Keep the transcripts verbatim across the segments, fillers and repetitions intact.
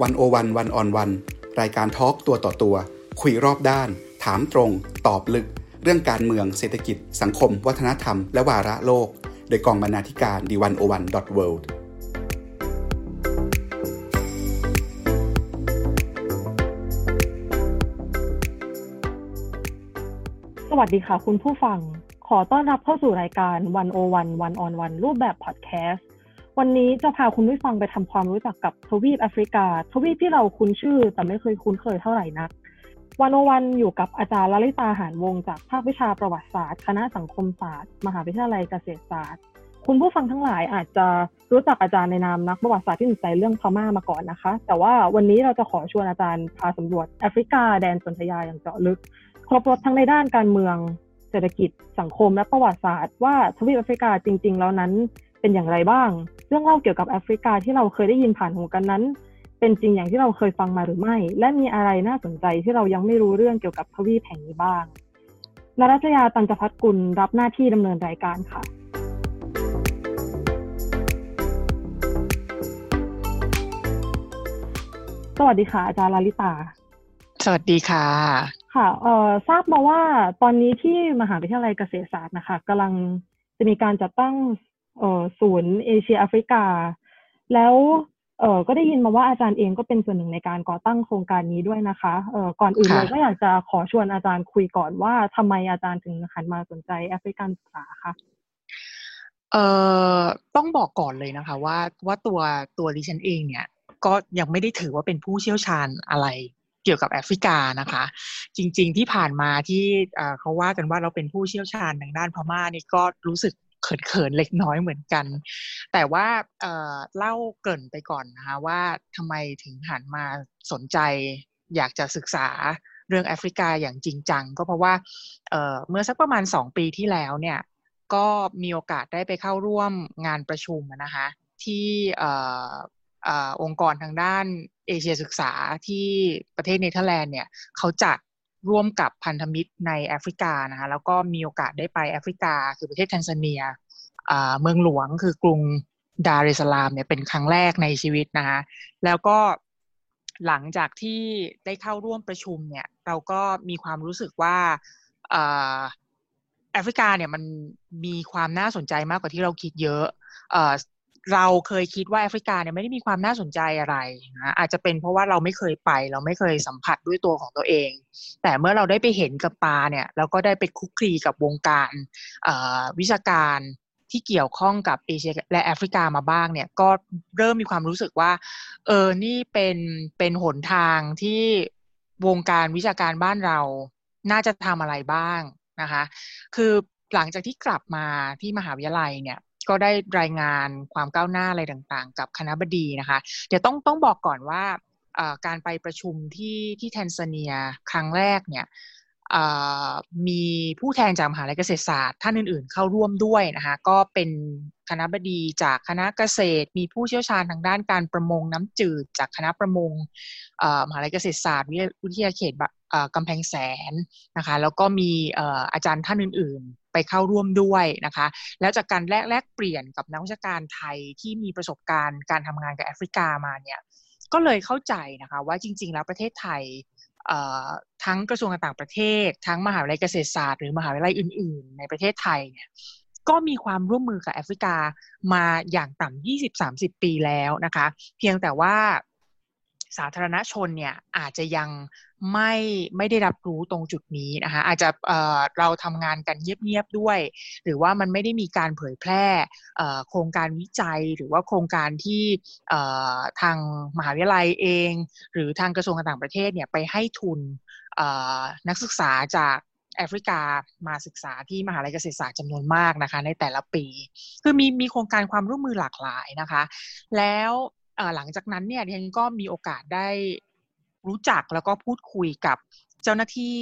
หนึ่งศูนย์หนึ่ง วัน ออน วัน รายการทอล์กตัวต่อตัวคุยรอบด้านถามตรงตอบลึกเรื่องการเมืองเศรษฐกิจสังคมวัฒนธรรมและวาระโลกโดยกองบรรณาธิการ หนึ่งศูนย์หนึ่ง ดอท เวิลด์สวัสดีค่ะคุณผู้ฟังขอต้อนรับเข้าสู่รายการ หนึ่งศูนย์หนึ่ง วัน ออน วัน รูปแบบพอดแคสต์วันนี้จะพาคุณผู้ฟังไปทำความรู้จักกับทวีปแอฟริกาทวีปที่เราคุ้นชื่อแต่ไม่เคยคุ้นเคยเท่าไหร่นักหนึ่งศูนย์หนึ่งอยู่กับอาจารย์ลลิตาหานวงศ์จากภาควิชาประวัติศาสตร์คณะสังคมศาสตร์มหาวิทยาลัยเกษตรศาสตร์คุณผู้ฟังทั้งหลายอาจจะรู้จักอาจารย์ในนามนักประวัติศาสตร์ที่สนใจเรื่องพม่ามาก่อนนะคะแต่ว่าวันนี้เราจะขอชวนอาจารย์พาสำรวจแอฟริกาแดนสนธยาอย่างเจาะลึกครบรถทั้งในด้านการเมืองเศรษฐกิจสังคมและประวัติศาสตร์ว่าทวีปแอฟริกาจริงๆแล้วนั้นเป็นอย่างไรบ้างเรื่องเล่าเกี่ยวกับแอฟริกาที่เราเคยได้ยินผ่านหูกันนั้นเป็นจริงอย่างที่เราเคยฟังมาหรือไม่และมีอะไรน่าสนใจที่เรายังไม่รู้เรื่องเกี่ยวกับทวีปแห่งนี้บ้างนรัชยาตันจภัทรกุลรับหน้าที่ดำเนินรายการค่ะสวัสดีค่ะอาจารย์ลลิตาสวัสดีค่ะค่ะเอ่อทราบมาว่าตอนนี้ที่มหาวิทยาลัยเกษตรศาสตร์นะคะกำลังจะมีการจัดตั้งเอ่อศูนย์เอเชียแอฟริกาแล้วเอ่อก็ได้ยินมาว่าอาจารย์เองก็เป็นส่วนหนึ่งในการก่อตั้งโครงการนี้ด้วยนะคะเอ่อก่อนอื่นเลยก็อยากจะขอชวนอาจารย์คุยก่อนว่าทำไมอาจารย์ถึงหันมาสนใจแอฟริกันศึกษาคะเอ่อต้องบอกก่อนเลยนะคะว่าว่าตัวตัวดิฉันเองเนี่ยก็ยังไม่ได้ถือว่าเป็นผู้เชี่ยวชาญอะไรเกี่ยวกับแอฟริกานะคะจริงๆที่ผ่านมาที่เขาว่ากันว่าเราเป็นผู้เชี่ยวชาญทางด้านพม่านี่ก็รู้สึกเขินๆเล็กน้อยเหมือนกันแต่ว่าเล่าเกริ่นไปก่อนนะคะว่าทำไมถึงหันมาสนใจอยากจะศึกษาเรื่องแอฟริกาอย่างจริงจังก็เพราะว่าเมื่อสักประมาณสองปีที่แล้วเนี่ยก็มีโอกาสได้ไปเข้าร่วมงานประชุมนะคะที่องค์กรทางด้านเอเชียศึกษาที่ประเทศเนเธอร์แลนด์เนี่ยเขาจัดร่วมกับพันธมิตรในแอฟริกานะคะแล้วก็มีโอกาสได้ไปแอฟริกาคือประเทศแทนซาเนียเมืองหลวงคือกรุงดาร์เอสซาลามเนี่ยเป็นครั้งแรกในชีวิตนะคะแล้วก็หลังจากที่ได้เข้าร่วมประชุมเนี่ยเราก็มีความรู้สึกว่าแอฟริกาเนี่ยมันมีความน่าสนใจมากกว่าที่เราคิดเยอะเราเคยคิดว่าแอฟริกาเนี่ยไม่ได้มีความน่าสนใจอะไรนะอาจจะเป็นเพราะว่าเราไม่เคยไปเราไม่เคยสัมผัสด้วยตัวของตัวเองแต่เมื่อเราได้ไปเห็นกับตาเนี่ยเราก็ได้ไปคลุกคลีกับวงการวิชาการที่เกี่ยวข้องกับเอเชียและแอฟริกามาบ้างเนี่ยก็เริ่มมีความรู้สึกว่าเออนี่เป็นเป็นหนทางที่วงการวิชาการบ้านเราน่าจะทำอะไรบ้างนะคะคือหลังจากที่กลับมาที่มหาวิทยาลัยเนี่ยก็ได้รายงานความก้าวหน้าอะไรต่างๆกับคณบดีนะคะเดี๋ยวต้องต้องบอกก่อนว่าการไปประชุมที่ที่แทนซาเนียครั้งแรกเนี่ยมีผู้แทนจากมหาวิทยาลัยเกษตรศาสตร์ท่านอื่นๆเข้าร่วมด้วยนะคะก็เป็นคณบดีจากคณะเกษตรมีผู้เชี่ยวชาญทางด้านการประมงน้ำจืดจากคณะประมงมหาวิทยาลัยเกษตรศาสตร์วิทยาเขตกำแพงแสนนะคะแล้วก็มีอาจารย์ท่านอื่นๆไปเข้าร่วมด้วยนะคะแล้วจากการแลกแลกเปลี่ยนกับนักวิชาการไทยที่มีประสบการณ์การทำงานกับแอฟริกามาเนี่ยก็เลยเข้าใจนะคะว่าจริงๆแล้วประเทศไทยทั้งกระทรวงการต่างประเทศทั้งมหาวิทยาลัยเกษตรศาสตร์หรือมหาวิทยาลัยอื่นๆในประเทศไทยเนี่ยก็มีความร่วมมือกับแอฟริกามาอย่างต่ำ ยี่สิบถึงสามสิบ ปีแล้วนะคะเพียงแต่ว่าสาธารณชนเนี่ยอาจจะยังไม่ไม่ได้รับรู้ตรงจุดนี้นะคะอาจจะ เอ่อ เราทำงานกันเงียบๆด้วยหรือว่ามันไม่ได้มีการเผยแพร่โครงการวิจัยหรือว่าโครงการที่ทางมหาวิทยาลัยเองหรือทางกระทรวงการต่างประเทศเนี่ยไปให้ทุนนักศึกษาจากแอฟริกามาศึกษาที่มหาวิทยาลัยเกษตรศาสตร์จำนวนมากนะคะในแต่ละปีคือมีมีโครงการความร่วมมือหลากหลายนะคะแล้วหลังจากนั้นเนี่ยดิฉันก็มีโอกาสได้รู้จักแล้วก็พูดคุยกับเจ้าหน้าที่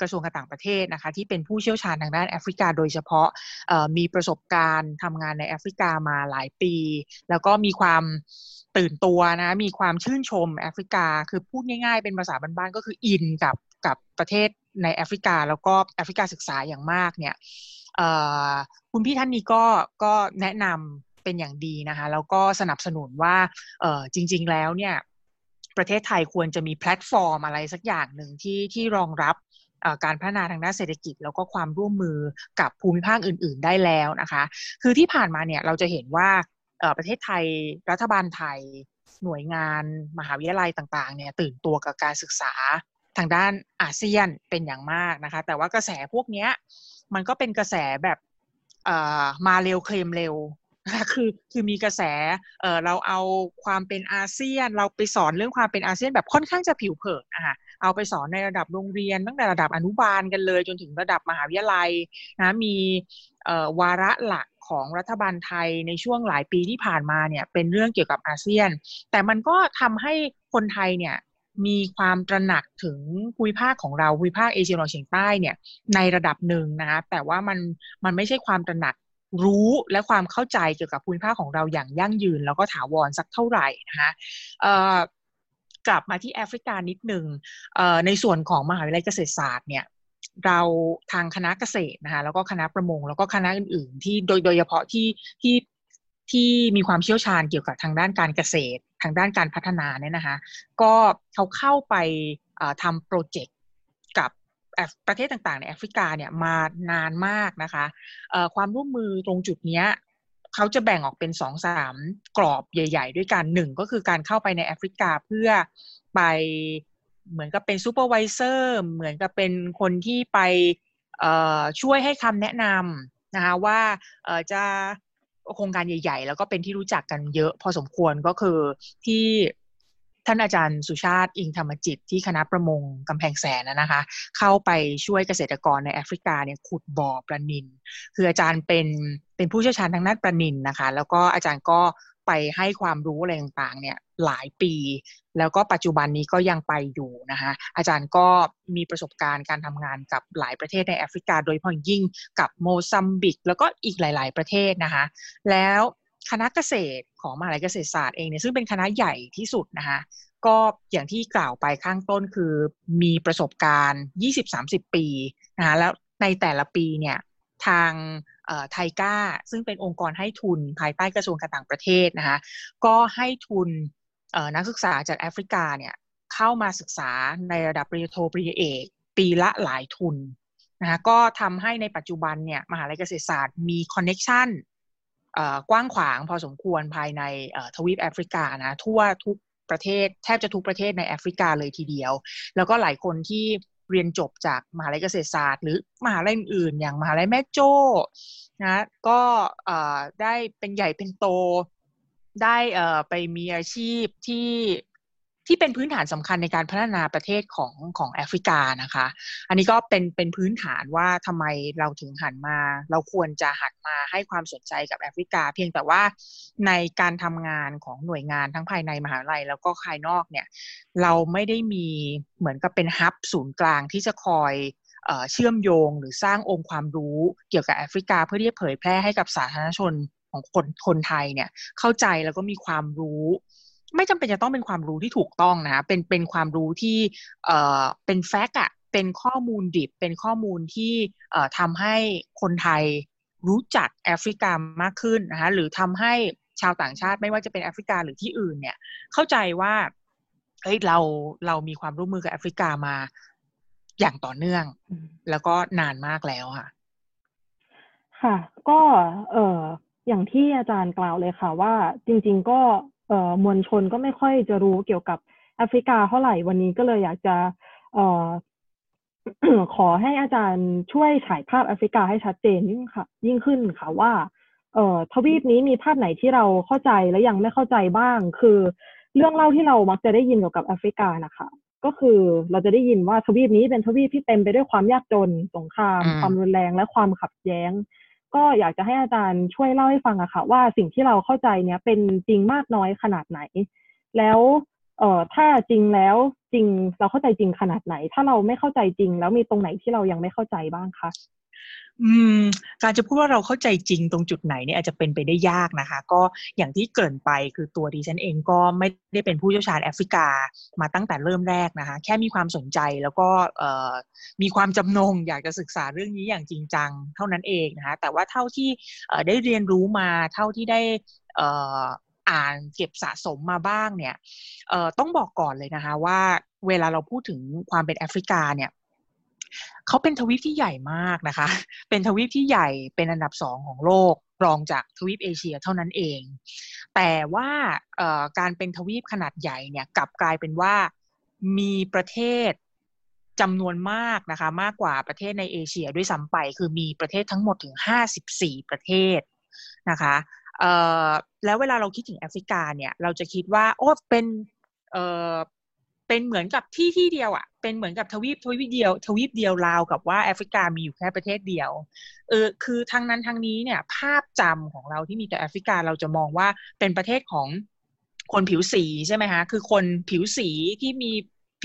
กระทรวงการต่างประเทศนะคะที่เป็นผู้เชี่ยวชาญทางด้านแอฟริกาโดยเฉพาะมีประสบการณ์ทำงานในแอฟริกามาหลายปีแล้วก็มีความตื่นตัวนะมีความชื่นชมแอฟริกาคือพูดง่ายๆเป็นภาษาบ้านๆก็คืออินกับกับประเทศในแอฟริกาแล้วก็แอฟริกาศึกษาอย่างมากเนี่ยคุณพี่ท่านนี้ก็ก็แนะนำเป็นอย่างดีนะคะแล้วก็สนับสนุนว่าจริงๆแล้วเนี่ย ประเทศไทยควรจะมีแพลตฟอร์มอะไรสักอย่างหนึ่งที่ที่รองรับการพัฒนาทางด้านเศรษฐกิจแล้วก็ความร่วมมือกับภูมิภาคอื่นๆได้แล้วนะคะคือที่ผ่านมาเนี่ยเราจะเห็นว่าประเทศไทยรัฐบาลไทยหน่วยงานมหาวิทยาลัยต่างๆเนี่ยตื่นตัวกับการศึกษาทางด้านอาเซียนเป็นอย่างมากนะคะแต่ว่ากระแสพวกนี้มันก็เป็นกระแสแบบมาเร็วเคลมเร็วนะคะคือคือมีกระแสเอ่อเราเอาความเป็นอาเซียนเราไปสอนเรื่องความเป็นอาเซียนแบบค่อนข้างจะผิวเผินนะคะเอาไปสอนในระดับโรงเรียนตั้งแต่ระดับอนุบาลกันเลยจนถึงระดับมหาวิทยาลัยนะมีเอ่อวาระหลักของรัฐบาลไทยในช่วงหลายปีที่ผ่านมาเนี่ยเป็นเรื่องเกี่ยวกับอาเซียนแต่มันก็ทำให้คนไทยเนี่ยมีความตระหนักถึงภูมิภาคของเราภูมิภาคเอเชียตะวันออกเฉียงใต้เนี่ยในระดับหนึ่งนะคะแต่ว่ามันมันไม่ใช่ความตระหนักรู้และความเข้าใจเกี่ยวกับภูมิภาคของเราอย่างยั่งยืนแล้วก็ถาวรสักเท่าไหร่นะคะกลับมาที่แอฟริกานิดหนึ่งในส่วนของมหาวิทยาลัยเกษตรศาสตร์เนี่ยเราทางคณะเกษตรนะคะแล้วก็คณะประมงแล้วก็คณะอื่นๆที่โดยโดยเฉพาะที่ที่ที่มีความเชี่ยวชาญเกี่ยวกับทางด้านการเกษตรทางด้านการพัฒนาเนี่ยนะคะก็เขาเข้าไปทำโปรเจกต์กับประเทศต่างๆในแอฟริกาเนี่ยมานานมากนะคะความร่วมมือตรงจุดนี้เขาจะแบ่งออกเป็น สองถึงสาม กรอบใหญ่ๆด้วยกันหนึ่งก็คือการเข้าไปในแอฟริกาเพื่อไปเหมือนกับเป็นซูเปอร์วิเซอร์เหมือนกับเป็นคนที่ไปช่วยให้คำแนะนำนะคะว่าจะโครงการใหญ่ๆแล้วก็เป็นที่รู้จักกันเยอะพอสมควรก็คือที่ท่านอาจารย์สุชาติอิงธรรมจิตที่คณะประมงกำแพงแสนนะคะเข้าไปช่วยเกษตรกรในแอฟริกาเนี่ยขุดบ่อปลานิลคืออาจารย์เป็นเป็นผู้เชี่ยวชาญทางด้านปลานิลนะคะแล้วก็อาจารย์ก็ไปให้ความรู้อะไรต่างๆเนี่ยหลายปีแล้วก็ปัจจุบันนี้ก็ยังไปอยู่นะคะอาจารย์ก็มีประสบการณ์การทำงานกับหลายประเทศในแอฟริกาโดยเฉพาะยิ่งกับโมซัมบิกแล้วก็อีกหลายๆประเทศนะคะแล้วคณะเกษตรของมหาวิทยาลัยเกษตรศาสตร์เองเนี่ยซึ่งเป็นคณะใหญ่ที่สุดนะคะก็อย่างที่กล่าวไปข้างต้นคือมีประสบการณ์ ยี่สิบถึงสามสิบ ปีนะคะแล้วในแต่ละปีเนี่ยทางไทก้าซึ่งเป็นองค์กรให้ทุนภายใต้กระทรวงการต่างประเทศนะคะก็ให้ทุนนักศึกษาจากแอฟริกาเนี่ยเข้ามาศึกษาในระดับปริญญาโทปริญญาเอกปีละหลายทุนนะคะก็ทำให้ในปัจจุบันเนี่ยมหาวิทยาลัยเกษตรศาสตร์มีคอนเน็กชันกว้างขวางพอสมควรภายในทวีปแอฟริกานะทั่วทุกประเทศแทบจะทุกประเทศในแอฟริกาเลยทีเดียวแล้วก็หลายคนที่เรียนจบจากมหาวิทยาลัยเกษตรศาสตร์หรือมหาวิทยาลัยอื่นอย่างมหาวิทยาลัยแม่โจ้นะก็ได้เป็นใหญ่เป็นโตได้ไปมีอาชีพที่ที่เป็นพื้นฐานสำคัญในการพัฒนาประเทศของของแอฟริกานะคะอันนี้ก็เป็นเป็นพื้นฐานว่าทำไมเราถึงหันมาเราควรจะหันมาให้ความสนใจกับแอฟริกาเพียงแต่ว่าในการทำงานของหน่วยงานทั้งภายในมหาวิทยาลัยแล้วก็ภายนอกเนี่ยเราไม่ได้มีเหมือนกับเป็นฮับศูนย์กลางที่จะคอยเอ่อเชื่อมโยงหรือสร้างองค์ความรู้เกี่ยวกับแอฟริกาเพื่อที่จะเผยแพร่ให้กับสาธารณชนของคนคนไทยเนี่ยเข้าใจแล้วก็มีความรู้ไม่จำเป็นจะต้องเป็นความรู้ที่ถูกต้องนะเป็นเป็นความรู้ที่เอ่อเป็นแฟกต์อ่ะเป็นข้อมูลดิบเป็นข้อมูลที่เอ่อทำให้คนไทยรู้จักแอฟริกามากขึ้นนะคะหรือทำให้ชาวต่างชาติไม่ว่าจะเป็นแอฟริกาหรือที่อื่นเนี่ยเข้าใจว่าเฮ้ยเราเรามีความร่วมมือกับแอฟริกามาอย่างต่อเนื่องแล้วก็นานมากแล้วค่ะค่ะก็เอ่ออย่างที่อาจารย์กล่าวเลยค่ะว่าจริงๆก็เอ่อมวลชนก็ไม่ค่อยจะรู้เกี่ยวกับแอฟริกาเท่าไหร่วันนี้ก็เลยอยากจะเอ่อ ขอให้อาจารย์ช่วยฉายภาพแอฟริกาให้ชัดเจนยิ่งค่ะยิ่งขึ้นค่ะว่าเอ่อทวีปนี้มีภาพไหนที่เราเข้าใจและยังไม่เข้าใจบ้างคือเรื่องเล่าที่เรามักจะได้ยินเกี่ยวกับแอฟริกานะคะก็คือเราจะได้ยินว่าทวีปนี้เป็นทวีปที่เต็มไปด้วยความยากจนสงครามความรุนแรงและความขัดแย้งก็อยากจะให้อาจารย์ช่วยเล่าให้ฟังอะค่ะว่าสิ่งที่เราเข้าใจเนี้ยเป็นจริงมากน้อยขนาดไหนแล้วเอ่อถ้าจริงแล้วจริงเราเข้าใจจริงขนาดไหนถ้าเราไม่เข้าใจจริงแล้วมีตรงไหนที่เรายังไม่เข้าใจบ้างคะอืมการจะพูดว่าเราเข้าใจจริงตรงจุดไหนเนี่ยอาจจะเป็นไปได้ยากนะคะก็อย่างที่เกริ่นไปคือตัวดิฉันเองก็ไม่ได้เป็นผู้เชี่ยวชาญแอฟริกามาตั้งแต่เริ่มแรกนะคะแค่มีความสนใจแล้วก็เอ่อมีความจำนงอยากจะศึกษาเรื่องนี้อย่างจริงจังเท่านั้นเองนะคะแต่ว่าเท่าที่เอ่อได้เรียนรู้มาเท่าที่ได้เอ่อ อ่านเก็บสะสมมาบ้างเนี่ยเอ่อต้องบอกก่อนเลยนะคะว่าเวลาเราพูดถึงความเป็นแอฟริกาเนี่ยเขาเป็นทวีปที่ใหญ่มากนะคะเป็นทวีปที่ใหญ่เป็นอันดับสองของโลกรองจากทวีปเอเชียเท่านั้นเองแต่ว่าเอ่อการเป็นทวีปขนาดใหญ่เนี่ยกลับกลายเป็นว่ามีประเทศจำนวนมากนะคะมากกว่าประเทศในเอเชียด้วยซ้ำไปคือมีประเทศทั้งหมดถึงห้าสิบสี่ประเทศนะคะเอ่อแล้วเวลาเราคิดถึงแอฟริกาเนี่ยเราจะคิดว่าโอ้เป็นเอ่อเป็นเหมือนกับที่ที่เดียวอ่ะเป็นเหมือนกับทวีปทวีปเดียวทวีปเดียวราวกับว่าแอฟริกามีอยู่แค่ประเทศเดียวเออคือทั้งนั้นทั้งนี้เนี่ยภาพจำของเราที่มีแต่แอฟริกาเราจะมองว่าเป็นประเทศของคนผิวสีใช่ไหมคะคือคนผิวสีที่มี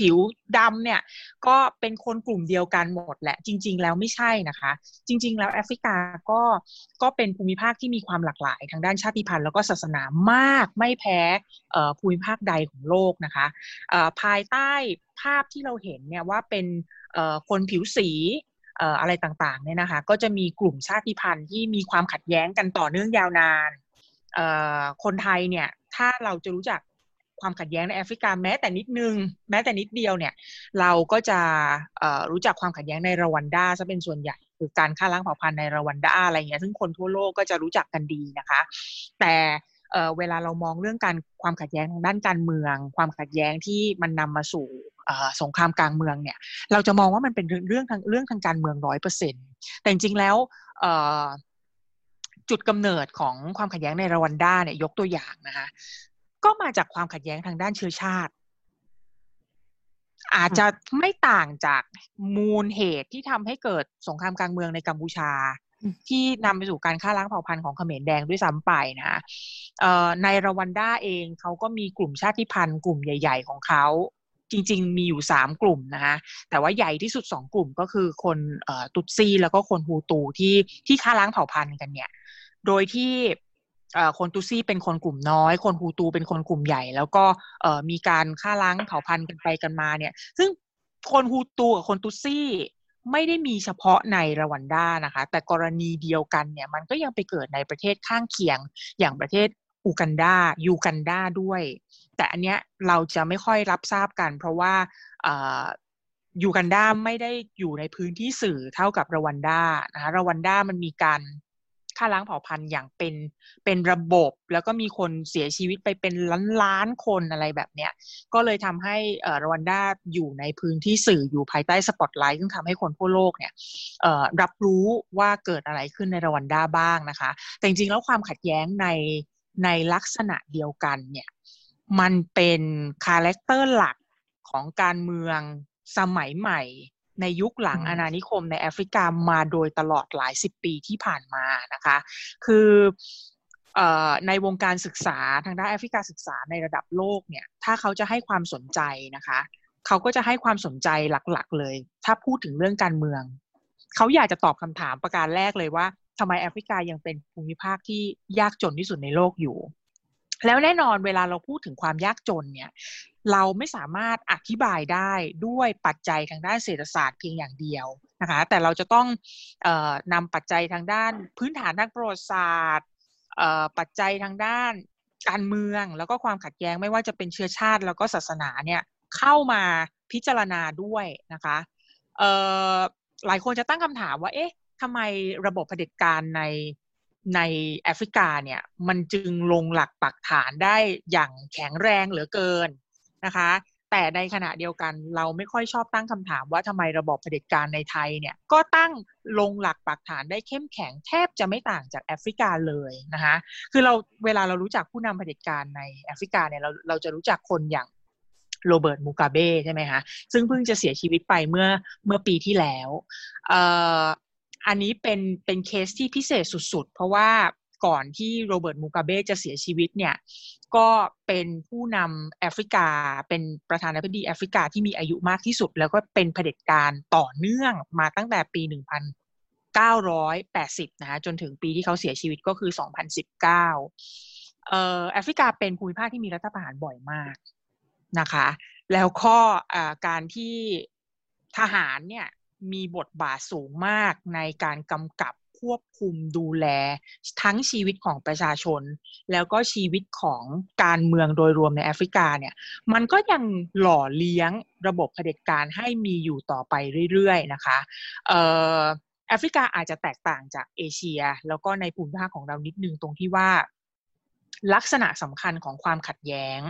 ผิวดำเนี่ยก็เป็นคนกลุ่มเดียวกันหมดแหละจริงๆแล้วไม่ใช่นะคะจริงๆแล้วแอฟริกาก็ก็เป็นภูมิภาคที่มีความหลากหลายทางด้านชาติพันธุ์แล้วก็ศาสนามากไม่แพ้เอ่อภูมิภาคใดของโลกนะคะเอ่อภายใต้ภาพที่เราเห็นเนี่ยว่าเป็นเอ่อคนผิวสีเอ่ออะไรต่างๆเนี่ยนะคะก็จะมีกลุ่มชาติพันธุ์ที่มีความขัดแย้งกันต่อเนื่องยาวนานเอ่อคนไทยเนี่ยถ้าเราจะรู้จักความขัดแย้งในแอฟริกาแม้แต่นิดนึงแม้แต่นิดเดียวเนี่ยเราก็จะรู้จักความขัดแย้งในรวันดาซะเป็นส่วนใหญ่คือการฆ่าล้างเผ่าพันธุ์ในรวันดาอะไรเงี้ยซึ่งคนทั่วโลกก็จะรู้จักกันดีนะคะแต่เอ่อเวลาเรามองเรื่องการความขัดแย้งทางด้านการเมืองความขัดแย้งที่มันนำมาสู่สงครามกลางเมืองเนี่ยเราจะมองว่ามันเป็นเรื่องทางเรื่องทางการเมือง ร้อยเปอร์เซ็นต์ แต่จริงๆแล้วจุดกำเนิดของความขัดแย้งในรวันดาเนี่ยยกตัวอย่างนะคะก็มาจากความขัดแย้งทางด้านเชื้อชาติอาจจะไม่ต่างจากมูลเหตุที่ทำให้เกิดสงครามกลางเมืองในกัมพูชาที่นำไปสู่การฆ่าล้างเผ่าพันธุ์ของเขมรแดงด้วยซ้ำไปนะในรวันดาเองเขาก็มีกลุ่มชาติพันธุ์กลุ่มใหญ่ๆของเขาจริงๆมีอยู่สามกลุ่มนะคะแต่ว่าใหญ่ที่สุดสองกลุ่มก็คือคนตุตซีแล้วก็คนฮูตูที่ที่ฆ่าล้างเผ่าพันธุ์กันเนี่ยโดยที่คนตุซี่เป็นคนกลุ่มน้อยคนฮูตูเป็นคนกลุ่มใหญ่แล้วก็มีการฆ่าล้างเผ่าพันธุ์กันไปกันมาเนี่ยซึ่งคนฮูตูกับคนตุซี่ไม่ได้มีเฉพาะในรวันดานะคะแต่กรณีเดียวกันเนี่ยมันก็ยังไปเกิดในประเทศข้างเคียงอย่างประเทศอูกันดายูกันดาด้วยแต่อันเนี้ยเราจะไม่ค่อยรับทราบกันเพราะว่ายูกันดาไม่ได้อยู่ในพื้นที่สื่อเท่ากับรวันดานะคะรวันดามันมีการฆ่าล้างเผ่าพันธุ์อย่างเป็นเป็นระบบแล้วก็มีคนเสียชีวิตไปเป็นล้านๆคนอะไรแบบเนี้ยก็เลยทำให้เอ่อรวันดาอยู่ในพื้นที่สื่ออยู่ภายใต้สปอตไลท์ซึ่งทำให้คนทั่วโลกเนี่ยเอ่อรับรู้ว่าเกิดอะไรขึ้นในรวันดาบ้างนะคะแต่จริงๆแล้วความขัดแย้งในในลักษณะเดียวกันเนี่ยมันเป็นคาแรคเตอร์หลักของการเมืองสมัยใหม่ในยุคหลังอาณานิคมในแอฟริกามาโดยตลอดหลายสิบปีที่ผ่านมานะคะคือเอ่อในวงการศึกษาทางด้านแอฟริกาศึกษาในระดับโลกเนี่ยถ้าเขาจะให้ความสนใจนะคะเขาก็จะให้ความสนใจหลักๆเลยถ้าพูดถึงเรื่องการเมืองเขาอยากจะตอบคำถามประการแรกเลยว่าทำไมแอฟริกายังเป็นภูมิภาคที่ยากจนที่สุดในโลกอยู่แล้วแน่นอนเวลาเราพูดถึงความยากจนเนี่ยเราไม่สามารถอธิบายได้ด้วยปัจจัยทางด้านเศรษฐศาสตร์เพียงอย่างเดียวนะคะแต่เราจะต้องเอ่อนำปัจจัยทางด้านพื้นฐานทางประวัติศาสตร์เอ่อปัจจัยทางด้านการเมืองแล้วก็ความขัดแย้งไม่ว่าจะเป็นเชื้อชาติแล้วก็ศาสนาเนี่ยเข้ามาพิจารณาด้วยนะคะเอ่อหลายคนจะตั้งคำถามว่าเอ๊ะทำไมระบบเผด็จการในในแอฟริกาเนี่ยมันจึงลงหลักปักฐานได้อย่างแข็งแรงเหลือเกินนะคะแต่ในขณะเดียวกันเราไม่ค่อยชอบตั้งคำถามว่าทำไมระบบเผด็จการในไทยเนี่ยก็ตั้งลงหลักปักฐานได้เข้มแข็งแทบจะไม่ต่างจากแอฟริกาเลยนะคะคือเราเวลาเรารู้จักผู้นำเผด็จการในแอฟริกาเนี่ยเราเราจะรู้จักคนอย่างโรเบิร์ตมูกาเบใช่ไหมคะซึ่งเพิ่งจะเสียชีวิตไปเมื่อเมื่อปีที่แล้วเอ่ออันนี้เป็นเป็นเคสที่พิเศษสุดๆเพราะว่าก่อนที่โรเบิร์ตมูกาเบจะเสียชีวิตเนี่ยก็เป็นผู้นำแอฟริกาเป็นประธานาธิบดีแอฟริกาที่มีอายุมากที่สุดแล้วก็เป็นเผด็จการต่อเนื่องมาตั้งแต่ปีหนึ่งพันเก้าร้อยแปดสิบนะฮะจนถึงปีที่เขาเสียชีวิตก็คือสองพันสิบเก้าเอ่อแอฟริกาเป็นภูมิภาคที่มีรัฐประหารบ่อยมากนะคะแล้วก็อ่าการที่ทหารเนี่ยมีบทบาทสูงมากในการกำกับ ควบคุมดูแลทั้งชีวิตของประชาชนแล้วก็ชีวิตของการเมืองโดยรวมในแอฟริกาเนี่ยมันก็ยังหล่อเลี้ยงระบบเผด็จการให้มีอยู่ต่อไปเรื่อยๆนะคะเอ่อแอฟริกาอาจจะแตกต่างจากเอเชียแล้วก็ในภูมิภาคของเรานิดนึงตรงที่ว่าลักษณะสำคัญของความขัดแย้ง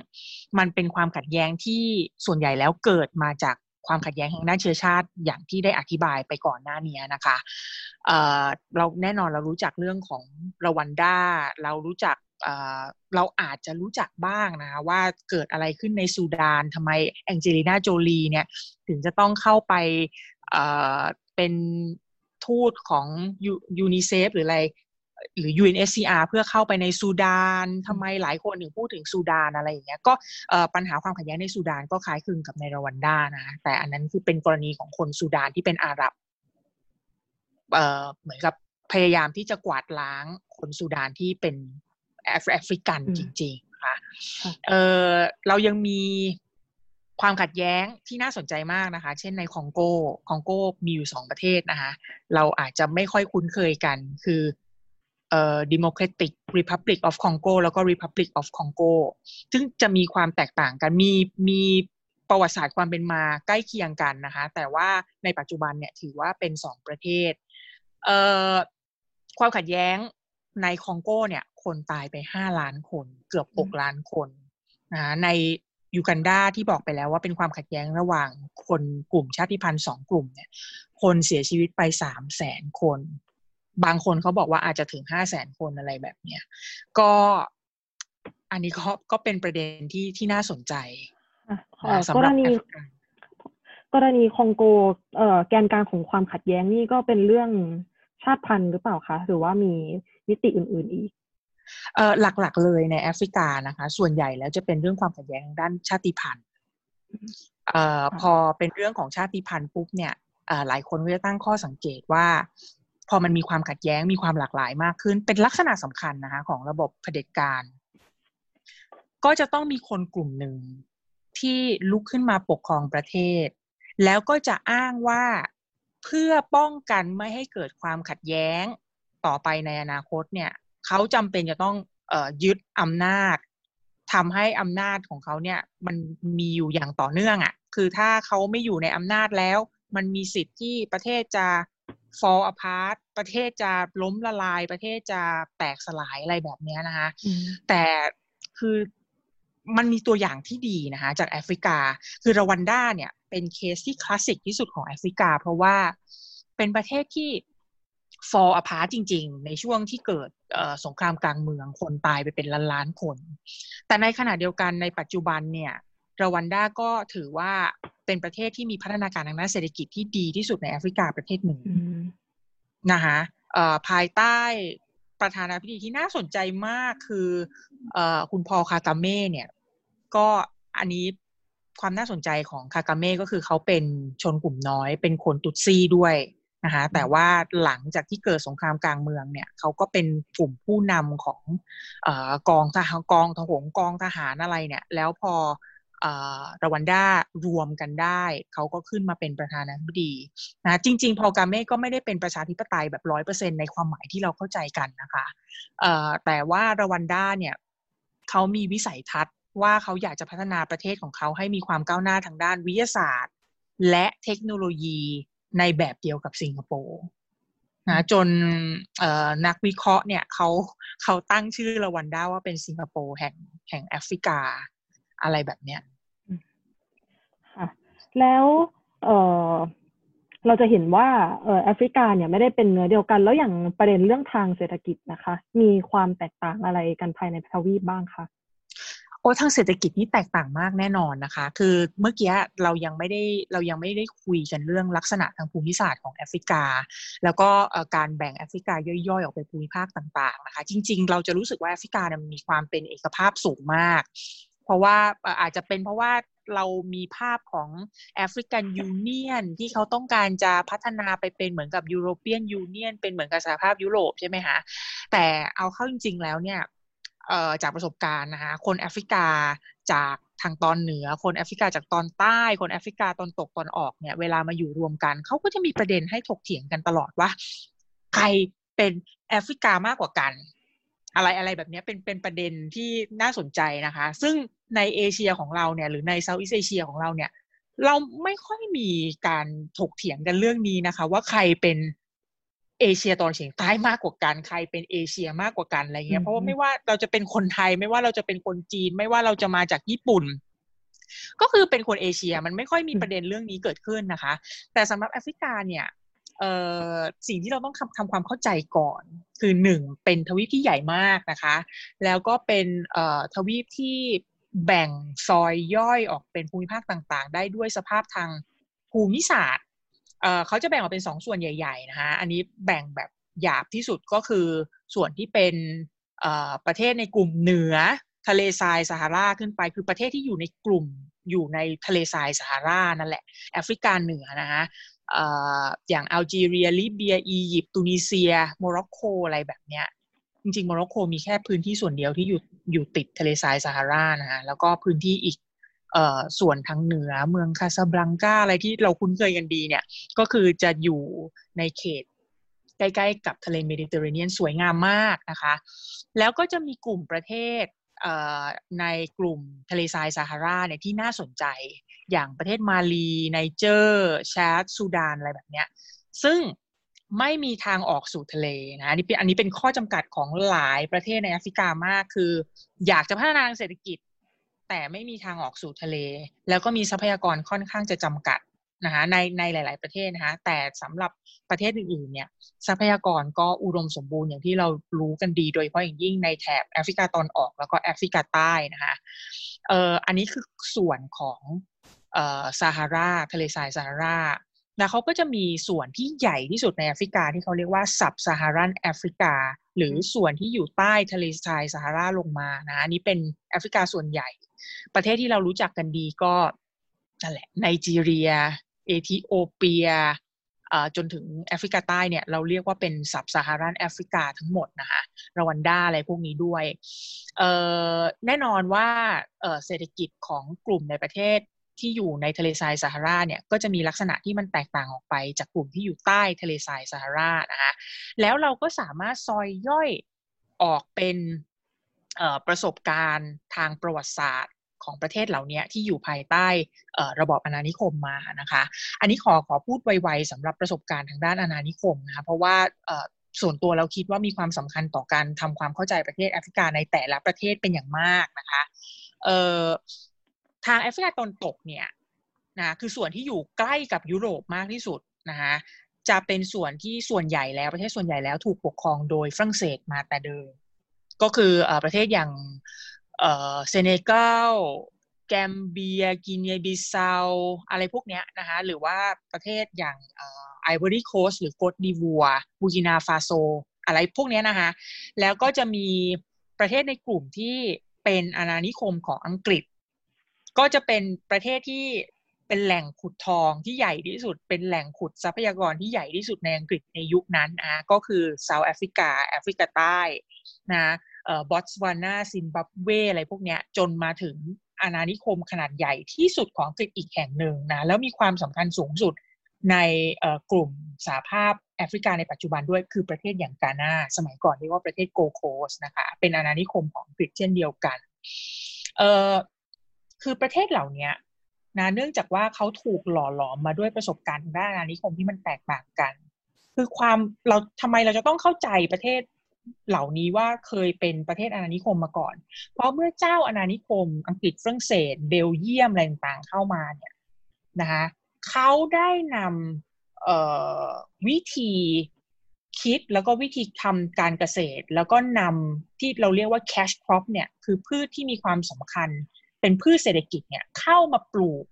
มันเป็นความขัดแย้งที่ส่วนใหญ่แล้วเกิดมาจากความขัดแย้งทางด้านเชื้อชาติอย่างที่ได้อธิบายไปก่อนหน้านี้นะคะ เอ่อ เราแน่นอนเรารู้จักเรื่องของรวันดาเรารู้จักเราอาจจะรู้จักบ้างนะคะว่าเกิดอะไรขึ้นในซูดานทำไมแองเจลิน่าโจลีเนี่ยถึงจะต้องเข้าไปเป็นทูตของยูนิเซฟหรืออะไรหรือ ยู เอ็น เอส ซี อาร์ เพื่อเข้าไปในซูดานทำไมหลายคนถึงพูดถึงซูดานอะไรอย่างเงี้ยก็ปัญหาความขัดแย้งในซูดานก็คล้ายคลึงกับในรวันดานะแต่อันนั้นคือเป็นกรณีของคนซูดานที่เป็นอาหรับเหมือนกับพยายามที่จะกวาดล้างคนซูดานที่เป็นแอฟริกันจริงๆนะคะเออเรายังมีความขัดแย้งที่น่าสนใจมากนะคะเช่นในคองโกคองโกมีอยู่สองประเทศนะคะเราอาจจะไม่ค่อยคุ้นเคยกันคือเอ่อ Democratic Republic of Congo แล้วก็ Republic of Congo ซึ่งจะมีความแตกต่างกันมีมีประวัติศาสตร์ความเป็นมาใกล้เคียงกันนะคะแต่ว่าในปัจจุบันเนี่ยถือว่าเป็นสองประเทศเอ่อความขัดแย้งในคองโกเนี่ยคนตายไปห้าล้านคนเกือบหกล้านคนนะในยูกันดาที่บอกไปแล้วว่าเป็นความขัดแย้งระหว่างคนกลุ่มชาติพันธุ์สองกลุ่มเนี่ยคนเสียชีวิตไป สามแสน คนบางคนเขาบอกว่าอาจจะถึง ห้าแสน คนอะไรแบบเนี้ยก็อันนี้ก็ก็เป็นประเด็นที่ที่น่าสนใจสำหรับแอฟริกากรณีคองโกเอ่อแกนกลางของความขัดแย้งนี่ก็เป็นเรื่องชาติพันธุ์หรือเปล่าคะหรือว่ามีมิติอื่นๆอีกเอ่อหลักๆเลยในแอฟริกานะคะส่วนใหญ่แล้วจะเป็นเรื่องความขัดแย้งด้านชาติพันธุ์เอ่อพอเป็นเรื่องของชาติพันธุ์ปุ๊บเนี่ยเอ่อหลายคนก็จะตั้งข้อสังเกตว่าพอมันมีความขัดแย้งมีความหลากหลายมากขึ้นเป็นลักษณะสำคัญนะคะของระบบเผด็จการก็จะต้องมีคนกลุ่มหนึ่งที่ลุกขึ้นมาปกครองประเทศแล้วก็จะอ้างว่าเพื่อป้องกันไม่ให้เกิดความขัดแย้งต่อไปในอนาคตเนี่ยเขาจำเป็นจะต้องเอ่อยึดอำนาจทำให้อำนาจของเขาเนี่ยมันมีอยู่อย่างต่อเนื่องอ่ะคือถ้าเขาไม่อยู่ในอำนาจแล้วมันมีสิทธิ์ที่ประเทศจะfall apart ประเทศจะล้มละลายประเทศจะแตกสลายอะไรแบบนี้นะคะแต่คือมันมีตัวอย่างที่ดีนะคะจากแอฟริกาคือรวันดาเนี่ยเป็นเคสที่คลาสสิกที่สุดของแอฟริกาเพราะว่าเป็นประเทศที่ fall apart จริงๆในช่วงที่เกิดสงครามกลางเมืองคนตายไปเป็นล้านๆคนแต่ในขณะเดียวกันในปัจจุบันเนี่ยรวันดาก็ถือว่าเป็นประเทศที่มีพัฒนาการทางด้านเศรษฐกิจที่ดีที่สุดในแอฟริกาประเทศหนึ่งนะคะภายใต้ประธานาธิบดีที่น่าสนใจมากคือคุณพอลคาตาเม่เนี่ยก็อันนี้ความน่าสนใจของคาตาเม่ก็คือเขาเป็นชนกลุ่มน้อยเป็นคนตุตซีด้วยนะคะแต่ว่าหลังจากที่เกิดสงครามกลางเมืองเนี่ยเขาก็เป็นกลุ่มผู้นำของกองทหารกองทหารกองทหารอะไรเนี่ยแล้วพอรวันดารวมกันได้เขาก็ขึ้นมาเป็นประธานาธิบดีนะจริงๆพอล กาเม่ก็ไม่ได้เป็นประชาธิปไตยแบบ ร้อยเปอร์เซ็นต์ ในความหมายที่เราเข้าใจกันนะคะแต่ว่ารวันดาเนี่ยเขามีวิสัยทัศน์ว่าเขาอยากจะพัฒนาประเทศของเขาให้มีความก้าวหน้าทางด้านวิทยาศาสตร์และเทคโนโลยีในแบบเดียวกับสิงคโปร์นะจนนักวิเคราะห์เนี่ยเขาเขาตั้งชื่อรวันดาว่าเป็นสิงคโปร์แห่งแห่งแอฟริกาอะไรแบบเนี้ยค่ะแล้วเออเราจะเห็นว่าเออแอฟริกาเนี่ยไม่ได้เป็นเนื้อเดียวกันแล้วอย่างประเด็นเรื่องทางเศรษฐกิจนะคะมีความแตกต่างอะไรกันภายในทวีปบ้างคะโอ้ทางเศรษฐกิจนี่แตกต่างมากแน่นอนนะคะคือเมื่อกี้เรายังไม่ได้เรายังไม่ได้คุยกันเรื่องลักษณะทางภูมิศาสตร์ของแอฟริกาแล้วก็การแบ่งแอฟริกาย่อยๆออกไปภูมิภาคต่างๆนะคะจริงๆเราจะรู้สึกว่าแอฟริกาเนี่ยมีความเป็นเอกภาพสูงมากเพราะว่าอาจจะเป็นเพราะว่าเรามีภาพของแอฟริกันยูเนียนที่เขาต้องการจะพัฒนาไปเป็นเหมือนกับยุโรเปียนยูเนียนเป็นเหมือนกับสหภาพยุโรปใช่ไหมคะแต่เอาเข้าจริงๆแล้วเนี่ยจากประสบการณ์นะคะคนแอฟริกาจากทางตอนเหนือคนแอฟริกาจากตอนใต้คนแอฟริกาตอนตกตอนออกเนี่ยเวลามาอยู่รวมกันเขาก็จะมีประเด็นให้ถกเถียงกันตลอดว่าใคร เป็นแอฟริกามากกว่ากันอะไรอะไรแบบนี้เป็นเป็นประเด็นที่น่าสนใจนะคะซึ่งในเอเชียของเราเนี่ยหรือในเซาท์อีสเอเชียของเราเนี่ยเราไม่ค่อยมีการถกเถียงกันเรื่องนี้นะคะว่าใครเป็นเอเชียตอนเฉียงใต้มากกว่ากันใครเป็นเอเชียมากกว่ากันอะไรเงี้ยเพราะว่าไม่ว่าเราจะเป็นคนไทยไม่ว่าเราจะเป็นคนจีนไม่ว่าเราจะมาจากญี่ปุ่นก็คือเป็นคนเอเชียมันไม่ค่อยมีประเด็นเรื่องนี้เกิดขึ้นนะคะแต่สำหรับแอฟริกาเนี่ยเอ่อสิ่งที่เราต้องทำทำความเข้าใจก่อนคือหนึ่งเป็นทวีปที่ใหญ่มากนะคะแล้วก็เป็นเอ่อทวีปที่แบ่งซอยย่อยออกเป็นภูมิภาคต่างๆได้ด้วยสภาพทางภูมิศาสตร์เอ่อเขาจะแบ่งออกเป็นสองส่วนใหญ่ๆนะคะอันนี้แบ่งแบบหยาบที่สุดก็คือส่วนที่เป็นเอ่อประเทศในกลุ่มเหนือทะเลทรายซาฮาราขึ้นไปคือประเทศที่อยู่ในกลุ่มอยู่ในทะเลทรายซาฮารานั่นแหละแอฟริกาเหนือนะคะอย่างอัลจีเรียลิเบียอียิปต์ตุนิเซียโมร็อกโกอะไรแบบเนี้ยจริงๆโมร็อกโกมีแค่พื้นที่ส่วนเดียวที่อยู่อยู่ติดทะเลทรายซาฮารานะฮะแล้วก็พื้นที่อีกเอ่อส่วนทางเหนือเมืองคาซาบลังกาอะไรที่เราคุ้นเคยกันดีเนี่ยก็คือจะอยู่ในเขตใกล้ๆกับทะเลเมดิเตอร์เรเนียนสวยงามมากนะคะแล้วก็จะมีกลุ่มประเทศในกลุ่มทะเลทรายซาฮาราเนี่ยที่น่าสนใจอย่างประเทศมาลีไนเจอร์ชาดซูดานอะไรแบบเนี้ยซึ่งไม่มีทางออกสู่ทะเลนะอันนี้อันนี้เป็นข้อจำกัดของหลายประเทศในแอฟริกามากคืออยากจะพัฒนาเศรษฐกิจแต่ไม่มีทางออกสู่ทะเลแล้วก็มีทรัพยากรค่อนข้างจะจำกัดนะคะในในหลายๆประเทศนะคะแต่สำหรับประเทศอื่นๆเนี่ยทรัพยากรก็อุดมสมบูรณ์อย่างที่เรารู้กันดีโดยเฉพาะอย่างยิ่งในแถบแอฟริกาตอนออกแล้วก็แอฟริกาใต้นะคะเอ่ออันนี้คือส่วนของเอ่อซาฮาราทะเลทรายซาฮาราแล้วเขาก็จะมีส่วนที่ใหญ่ที่สุดในแอฟริกาที่เขาเรียกว่าซับซาฮารันแอฟริกาหรือส่วนที่อยู่ใต้ทะเลทรายซาฮาราลงมานะอันนี้เป็นแอฟริกาส่วนใหญ่ประเทศที่เรารู้จักกันดีก็นั่นแหละไนจีเรียเอธิโอเปียจนถึงแอฟริกาใต้เนี่ยเราเรียกว่าเป็นซับซาฮารันแอฟริกาทั้งหมดนะคะรวันดาอะไรพวกนี้ด้วยแน่นอนว่าเศรษฐกิจของกลุ่มในประเทศที่อยู่ในทะเลทรายซาฮาราเนี่ยก็จะมีลักษณะที่มันแตกต่างออกไปจากกลุ่มที่อยู่ใต้ทะเลทรายซาฮารานะคะแล้วเราก็สามารถซอยย่อยออกเป็นประสบการณ์ทางประวัติศาสตร์ของประเทศเหล่านี้ที่อยู่ภายใต้ระบอบอาณานิคมมานะคะอันนี้ขอขอพูดไวๆสำหรับประสบการณ์ทางด้านอาณานิคมนะคะเพราะว่าส่วนตัวเราคิดว่ามีความสำคัญต่อการทำความเข้าใจประเทศแอฟริกาในแต่ละประเทศเป็นอย่างมากนะคะทางแอฟริกาตอนตกเนี่ยนะคือส่วนที่อยู่ใกล้กับยุโรปมากที่สุดนะคะจะเป็นส่วนที่ส่วนใหญ่แล้วประเทศส่วนใหญ่แล้วถูกปกครองโดยฝรั่งเศสมาแต่เดิมก็คือประเทศอย่างเอ่อเซเนกัลแกมเบียกินีบิซาวอะไรพวกเนี้ยนะคะหรือว่าประเทศอย่างเอ่อไอวอรี่โคสต์หรือโกตดิวัวบูกินาฟาโซอะไรพวกเนี้ยนะคะแล้วก็จะมีประเทศในกลุ่มที่เป็นอาณานิคมของอังกฤษก็จะเป็นประเทศที่เป็นแหล่งขุดทองที่ใหญ่ที่สุดเป็นแหล่งขุดทรัพยากรที่ใหญ่ที่สุดในอังกฤษในยุคนั้นอ่ะก็คือเซาท์แอฟริกาแอฟริกาใต้นะเอ่อบอตสวานาซิมบับเวอะไรพวกเนี้ยจนมาถึงอาณานิคมขนาดใหญ่ที่สุดของอังกฤษอีกแห่งหนึ่งนะแล้วมีความสำคัญสูงสุดในเอ่อกลุ่มสหภาพแอฟริกาในปัจจุบันด้วยคือประเทศอย่างกาน่าสมัยก่อนเรียกว่าประเทศโกโคสนะคะเป็นอาณานิคมของอังกฤษเช่นเดียวกันเอ่อคือประเทศเหล่านี้นะเนื่องจากว่าเขาถูกหล่อหลอมมาด้วยประสบการณ์ทางด้านอาณานิคมที่มันแตกต่างกันคือความเราทำไมเราจะต้องเข้าใจประเทศเหล่านี้ว่าเคยเป็นประเทศอาณานิคมมาก่อนเพราะเมื่อเจ้าอาณานิคมอังกฤษฝรั่งเศสเบลเยียมอะไรต่างๆเข้ามาเนี่ยนะคะเขาได้นำเอ่อวิธีคิดแล้วก็วิธีทำการเกษตรแล้วก็นำที่เราเรียกว่า cash crop เนี่ยคือพืชที่มีความสำคัญเป็นพืชเศรษฐกิจเนี่ยเข้ามาปลูก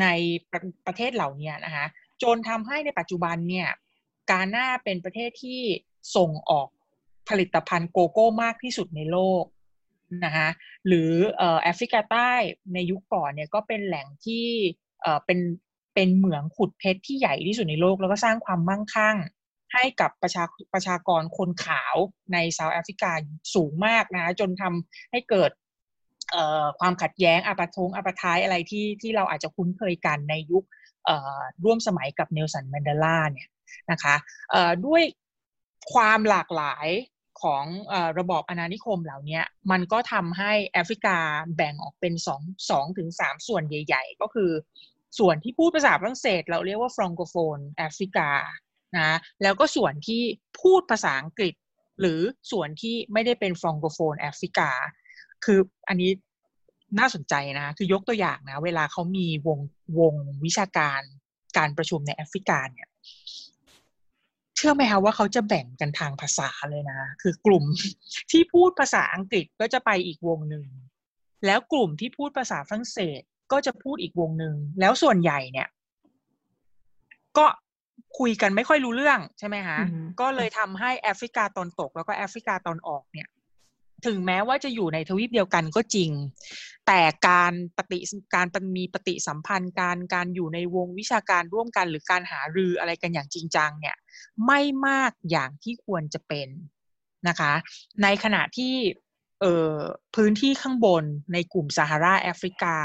ในประประเทศเหล่านี้นะคะจนทำให้ในปัจจุบันเนี่ยกาน่าเป็นประเทศที่ส่งออกผลิตภัณฑ์โกโก้มากที่สุดในโลกนะคะหรือเอ่อแอฟริกาใต้ในยุคก่อนเนี่ยก็เป็นแหล่งที่เอ่อเป็นเป็นเหมืองขุดเพชรที่ใหญ่ที่สุดในโลกแล้วก็สร้างความมั่งคั่งให้กับประชาประชากรคนขาวในเซาท์แอฟริกาสูงมากนะจนทำให้เกิดความขัดแย้งอาปาทงอาปาไทอะไรที่ที่เราอาจจะคุ้นเคยกันในยุคร่วมสมัยกับเนลสันแมนเดลาเนี่ยนะคะด้วย ความหลากหลายของเอ่อระบอบอาณานิคมเหล่านี้มันก็ทำให้แอฟริกาแบ่งออกเป็นสอง สองถึงสามส่วนใหญ่ๆก็คือส่วนที่พูดภาษาฝรั่งเศสเราเรียกว่าฟรองโกโฟนแอฟริกานะแล้วก็ส่วนที่พูดภาษาอังกฤษหรือส่วนที่ไม่ได้เป็นฟรองโกโฟนแอฟริกาคืออันนี้น่าสนใจนะคือยกตัวอย่างนะเวลาเขามีวงวงวิชาการการประชุมในแอฟริกาเนี่ยเชื่อไหมคะว่าเขาจะแบ่งกันทางภาษาเลยนะคือกลุ่มที่พูดภาษาอังกฤษก็จะไปอีกวงหนึ่งแล้วกลุ่มที่พูดภาษาฝรั่งเศสก็จะพูดอีกวงหนึ่งแล้วส่วนใหญ่เนี่ยก็คุยกันไม่ค่อยรู้เรื่องใช่ไหมคะ mm-hmm. ก็เลยทำให้แอฟริกาตอนตกแล้วก็แอฟริกาตอนออกเนี่ยถึงแม้ว่าจะอยู่ในทวีปเดียวกันก็จริงแต่การปฏิการมีปฏิสัมพันธ์การการอยู่ในวงวิชาการร่วมกันหรือการหารืออะไรกันอย่างจริงจังเนี่ยไม่มากอย่างที่ควรจะเป็นนะคะในขณะที่เอ่อพื้นที่ข้างบนในกลุ่มซาฮาราแอฟริกา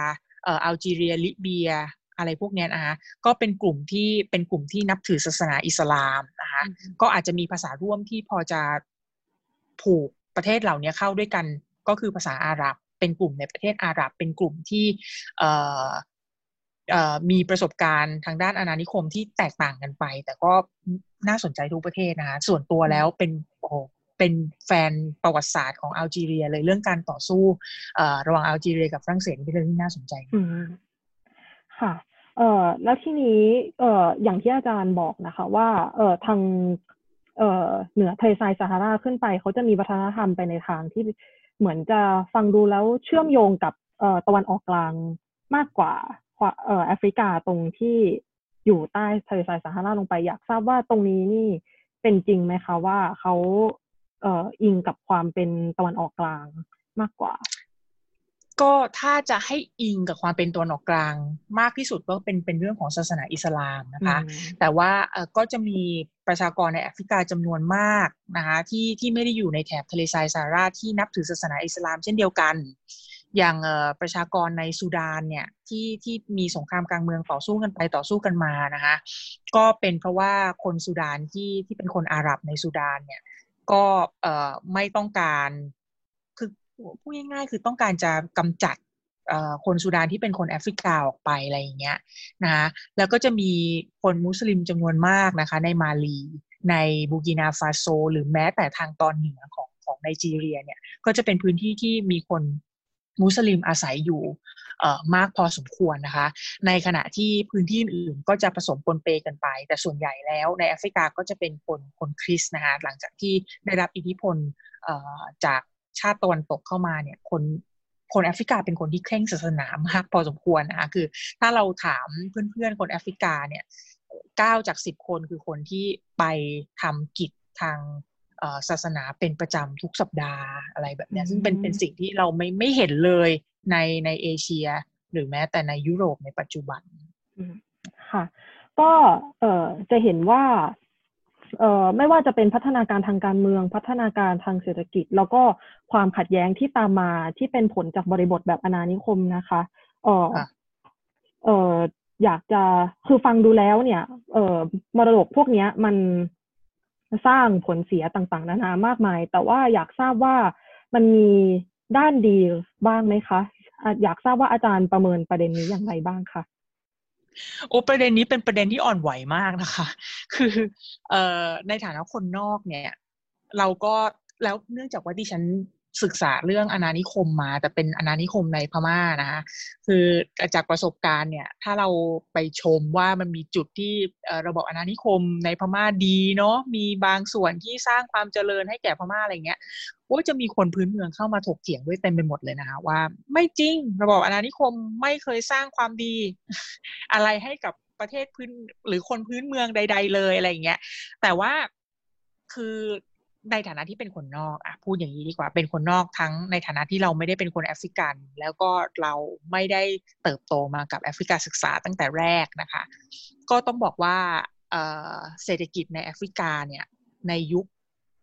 เอ่ออัลจีเรียลิเบียอะไรพวกนี้นะคะก็เป็นกลุ่มที่เป็นกลุ่มที่นับถือศาสนาอิสลามนะคะก็อาจจะมีภาษาร่วมที่พอจะผูกประเทศเหล่านี้เข้าด้วยกันก็คือภาษาอาหรับเป็นกลุ่มในประเทศอาหรับเป็นกลุ่มที่เอ่อเอ่อมีประสบการณ์ทางด้านอาณานิคมที่แตกต่างกันไปแต่ก็น่าสนใจทุกประเทศนะคะส่วนตัวแล้วเป็นโอ้เป็นแฟนประวัติศาสตร์ของอัลจีเรียเลยเรื่องการต่อสู้เอ่อระหว่างอัลจีเรียกับฝรั่งเศสเป็นเรื่องที่น่าสนใจค่ะเอ่อแล้วทีนี้เอ่ออย่างที่อาจารย์บอกนะคะว่าเอ่อทางเอ่อเหนือทะเลทรายซาฮาราขึ้นไปเขาจะมีวัฒนธรรมไปในทางที่เหมือนจะฟังดูแล้วเชื่อมโยงกับเอ่อตะวันออกกลางมากกว่าเอ่อแอฟริกาตรงที่อยู่ใต้ทะเลทรายซาฮาราลงไปอยากทราบว่าตรงนี้นี่เป็นจริงไหมคะว่าเขาเอ่ออิงกับความเป็นตะวันออกกลางมากกว่าก็ถ้าจะให้อิงกับความเป็นตะวันออกกลางมากที่สุดก็เป็นเป็นเรื่องของศาสนาอิสลามนะคะแต่ว่าก็จะมีประชากรในแอฟริกาจำนวนมากนะคะที่ที่ไม่ได้อยู่ในแถบทะเลทรายซาฮาราที่นับถือศาสนาอิสลามเช่นเดียวกันอย่างประชากรในซูดานเนี่ยที่ที่มีสงครามกลางเมืองต่อสู้กันไปต่อสู้กันมานะคะก็เป็นเพราะว่าคนซูดานที่ที่เป็นคนอาหรับในซูดานเนี่ยก็ไม่ต้องการคือพูดง่ายๆคือต้องการจะกำจัดคนซูดานที่เป็นคนแอฟริกาออกไปอะไรอย่างเงี้ยนะแล้วก็จะมีคนมุสลิมจำนวนมากนะคะในมาลีในบูกินาฟาโซหรือแม้แต่ทางตอนเหนือของของไนจีเรียเนี่ยก็จะเป็นพื้นที่ที่มีคนมุสลิมอาศัยอยู่มากพอสมควรนะคะในขณะที่พื้นที่อื่นก็จะผสมปนเปกันไปแต่ส่วนใหญ่แล้วในแอฟริกาก็จะเป็นคนคนคริสต์นะคะหลังจากที่ได้รับอิทธิพลจากชาติตะวันตกเข้ามาเนี่ยคนคนแอฟริกาเป็นคนที่เคร่งศาสนามากพอสมควรนะคะคือถ้าเราถามเพื่อนๆคนแอฟริกาเนี่ยเก้าจากสิบคนคือคนที่ไปทำกิจทางศาสนาเป็นประจำทุกสัปดาห์อะไรแบบนี้ซึ่งเป็นเป็นสิ่งที่เราไม่ไม่เห็นเลยในในเอเชียหรือแม้แต่ในยุโรปในปัจจุบันค่ะก็เอ่อจะเห็นว่าเอ่อไม่ว่าจะเป็นพัฒนาการทางการเมืองพัฒนาการทางเศรษฐกิจแล้วก็ความขัดแย้งที่ตามมาที่เป็นผลจากบริบทแบบอาณานิคมนะคะเอ่อเอ่ออยากจะคือฟังดูแล้วเนี่ยเอ่อมรดกพวกนี้มันสร้างผลเสียต่างๆนานามากมายแต่ว่าอยากทราบว่ามันมีด้านดีบ้างไหมคะอยากทราบว่าอาจารย์ประเมินประเด็นนี้อย่างไรบ้างคะโอ้ประเด็นนี้เป็นประเด็นที่อ่อนไหวมากนะคะคือเอ่อในฐานะคนนอกเนี่ยเราก็แล้วเนื่องจากว่าดิฉันศึกษาเรื่องอาณานิคมมาแต่เป็นอาณานิคมในพม่านะคะคือจากประสบการณ์เนี่ยถ้าเราไปชมว่ามันมีจุดที่ระบบอาณานิคมในพม่าดีเนาะมีบางส่วนที่สร้างความเจริญให้แก่พม่าอะไรเงี้ยก็จะมีคนพื้นเมืองเข้ามาถกเถียงด้วยเต็มไปหมดเลยนะคะว่าไม่จริงระบบอาณานิคมไม่เคยสร้างความดีอะไรให้กับประเทศพื้นหรือคนพื้นเมืองใดๆเลยอะไรเงี้ยแต่ว่าคือในฐานะที่เป็นคนนอกอ่ะพูดอย่างนี้ดีกว่าเป็นคนนอกทั้งในฐานะที่เราไม่ได้เป็นคนแอฟริกันแล้วก็เราไม่ได้เติบโตมากับแอฟริกาศึกษาตั้งแต่แรกนะคะก็ต้องบอกว่าเอ่อเศรษฐกิจในแอฟริกาเนี่ยในยุค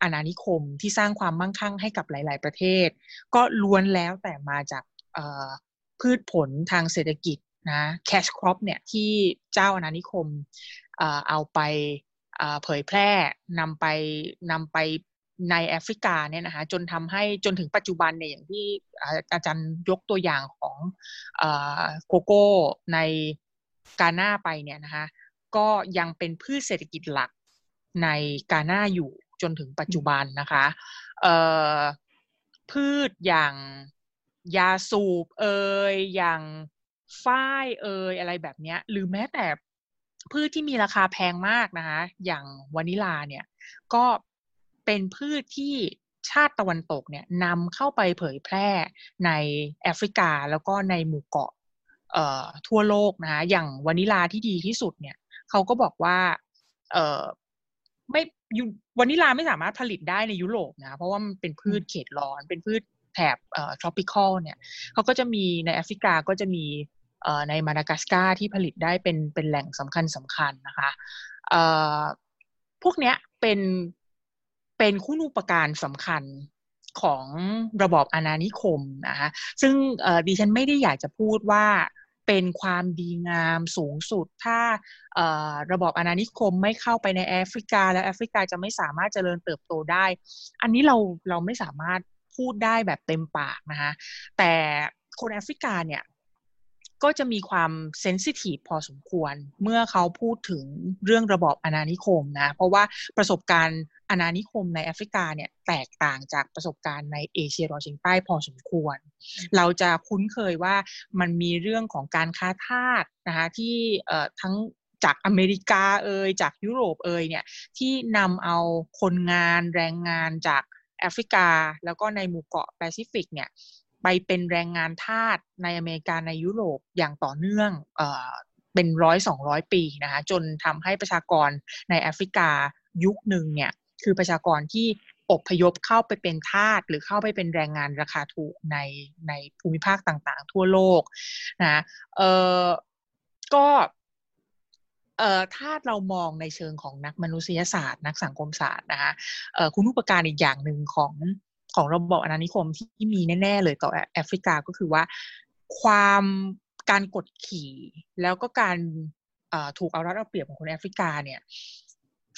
อาณานิคมที่สร้างความมั่งคั่งให้กับหลายๆประเทศก็ล้วนแล้วแต่มาจากเอ่อพืชผลทางเศรษฐกิจนะแคชครอปเนี่ยที่เจ้าอาณานิคมเอ่อเอาไป เผยแพร่นำไปนำไปในแอฟริกาเนี่ยนะคะจนทำให้จนถึงปัจจุบันเนี่ยอย่างที่อาจารย์ยกตัวอย่างของโกโก้ในกาน่าไปเนี่ยนะคะก็ยังเป็นพืชเศรษฐกิจหลักในกาน่าอยู่จนถึงปัจจุบันนะคะพืชอย่างยาสูบเอยอย่างฝ้ายเอยอะไรแบบเนี้ยหรือแม้แต่พืชที่มีราคาแพงมากนะคะอย่างวานิลาเนี่ยก็เป็นพืชที่ชาติตะวันตกเนี่ยนำเข้าไปเผยแพร่ในแอฟริกาแล้วก็ในหมู่เกาะเอ่อทั่วโลกนะคะอย่างวานิลาที่ดีที่สุดเนี่ยเขาก็บอกว่าเอ่อไม่วานิลาไม่สามารถผลิตได้ในยุโรปนะเพราะว่ามันเป็นพืชเขตร้อนเป็นพืชแถบเอ่อ tropical เนี่ยเขาก็จะมีในแอฟริกาก็จะมีเอ่อในมาดากัสการ์ที่ผลิตได้เป็นเป็นแหล่งสำคัญสำคัญนะคะเอ่อพวกเนี้ยเป็นเป็นคุณูปการสำคัญของระบอบอาณานิคมนะคะซึ่งดิฉันไม่ได้อยากจะพูดว่าเป็นความดีงามสูงสุดถ้าระบอบอาณานิคมไม่เข้าไปในแอฟริกาแล้วแอฟริกาจะไม่สามารถเจริญเติบโตได้อันนี้เราเราไม่สามารถพูดได้แบบเต็มปากนะคะแต่คนแอฟริกาเนี่ยก็จะมีความเซนซิทีฟพอสมควรเมื่อเขาพูดถึงเรื่องระบอบอาณานิคมนะเพราะว่าประสบการณ์อาณานิคมในแอฟริกาเนี่ยแตกต่างจากประสบการณ์ในเอเชียตะวันออกเฉียงใต้พอสมควรเราจะคุ้นเคยว่ามันมีเรื่องของการค้าทาสนะคะที่เอ่อทั้งจากอเมริกาเอ่ยจากยุโรปเอ่ยเนี่ยที่นำเอาคนงานแรงงานจากแอฟริกาแล้วก็ในหมู่เกาะแปซิฟิกเนี่ยไปเป็นแรงงานทาสในอเมริกาในยุโรปอย่างต่อเนื่องเอ่อเป็นร้อยสองร้อยปีนะคะจนทำให้ประชากรในแอฟริกายุคหนึ่งเนี่ยคือประชากรที่อพยพเข้าไปเป็นทาสหรือเข้าไปเป็นแรงงานราคาถูกในในภูมิภาคต่างๆทั่วโลกนะเอ่อก็เอ่อถ้าเรามองในเชิงของนักมนุษยศาสตร์นักสังคมศาสตร์นะคะเอ่อคุณูปการอีกอย่างหนึ่งของของระบบอาณานิคมที่มีแน่ๆเลยต่อแอฟริกาก็คือว่าความการกดขี่แล้วก็การถูกเอารัดเอาเปรียบของคนแอฟริกาเนี่ย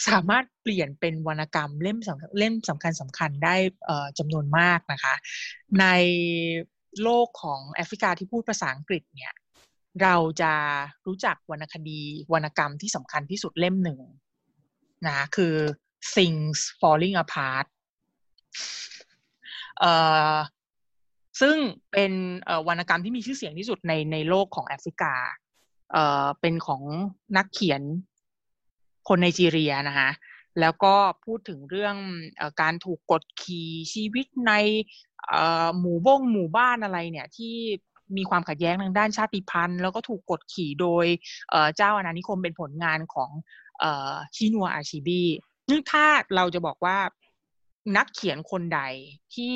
สามารถเปลี่ยนเป็นวรรณกรรมเล่มสำคัญเล่มสำคัญสำคัญได้จำนวนมากนะคะในโลกของแอฟริกาที่พูดภาษาอังกฤษเนี่ยเราจะรู้จักวรรณคดีวรรณกรรมที่สำคัญที่สุดเล่มหนึ่งนะคือ Things Falling Apartเอ่อซึ่งเป็นเอ่อวรรณกรรมที่มีชื่อเสียงที่สุดในในโลกของแอฟริกาเอ่อเป็นของนักเขียนคนไนจีเรียนะคะแล้วก็พูดถึงเรื่องเอ่อการถูกกดขี่ชีวิตในเอ่อหมู่บ้งหมู่บ้านอะไรเนี่ยที่มีความขัดแย้งทางด้านชาติพันธุ์แล้วก็ถูกกดขี่โดยเอ่อเจ้าอาณานิคมเป็นผลงานของเอ่อชินัวอาชิบีซึ่งถ้าเราจะบอกว่านักเขียนคนใดที่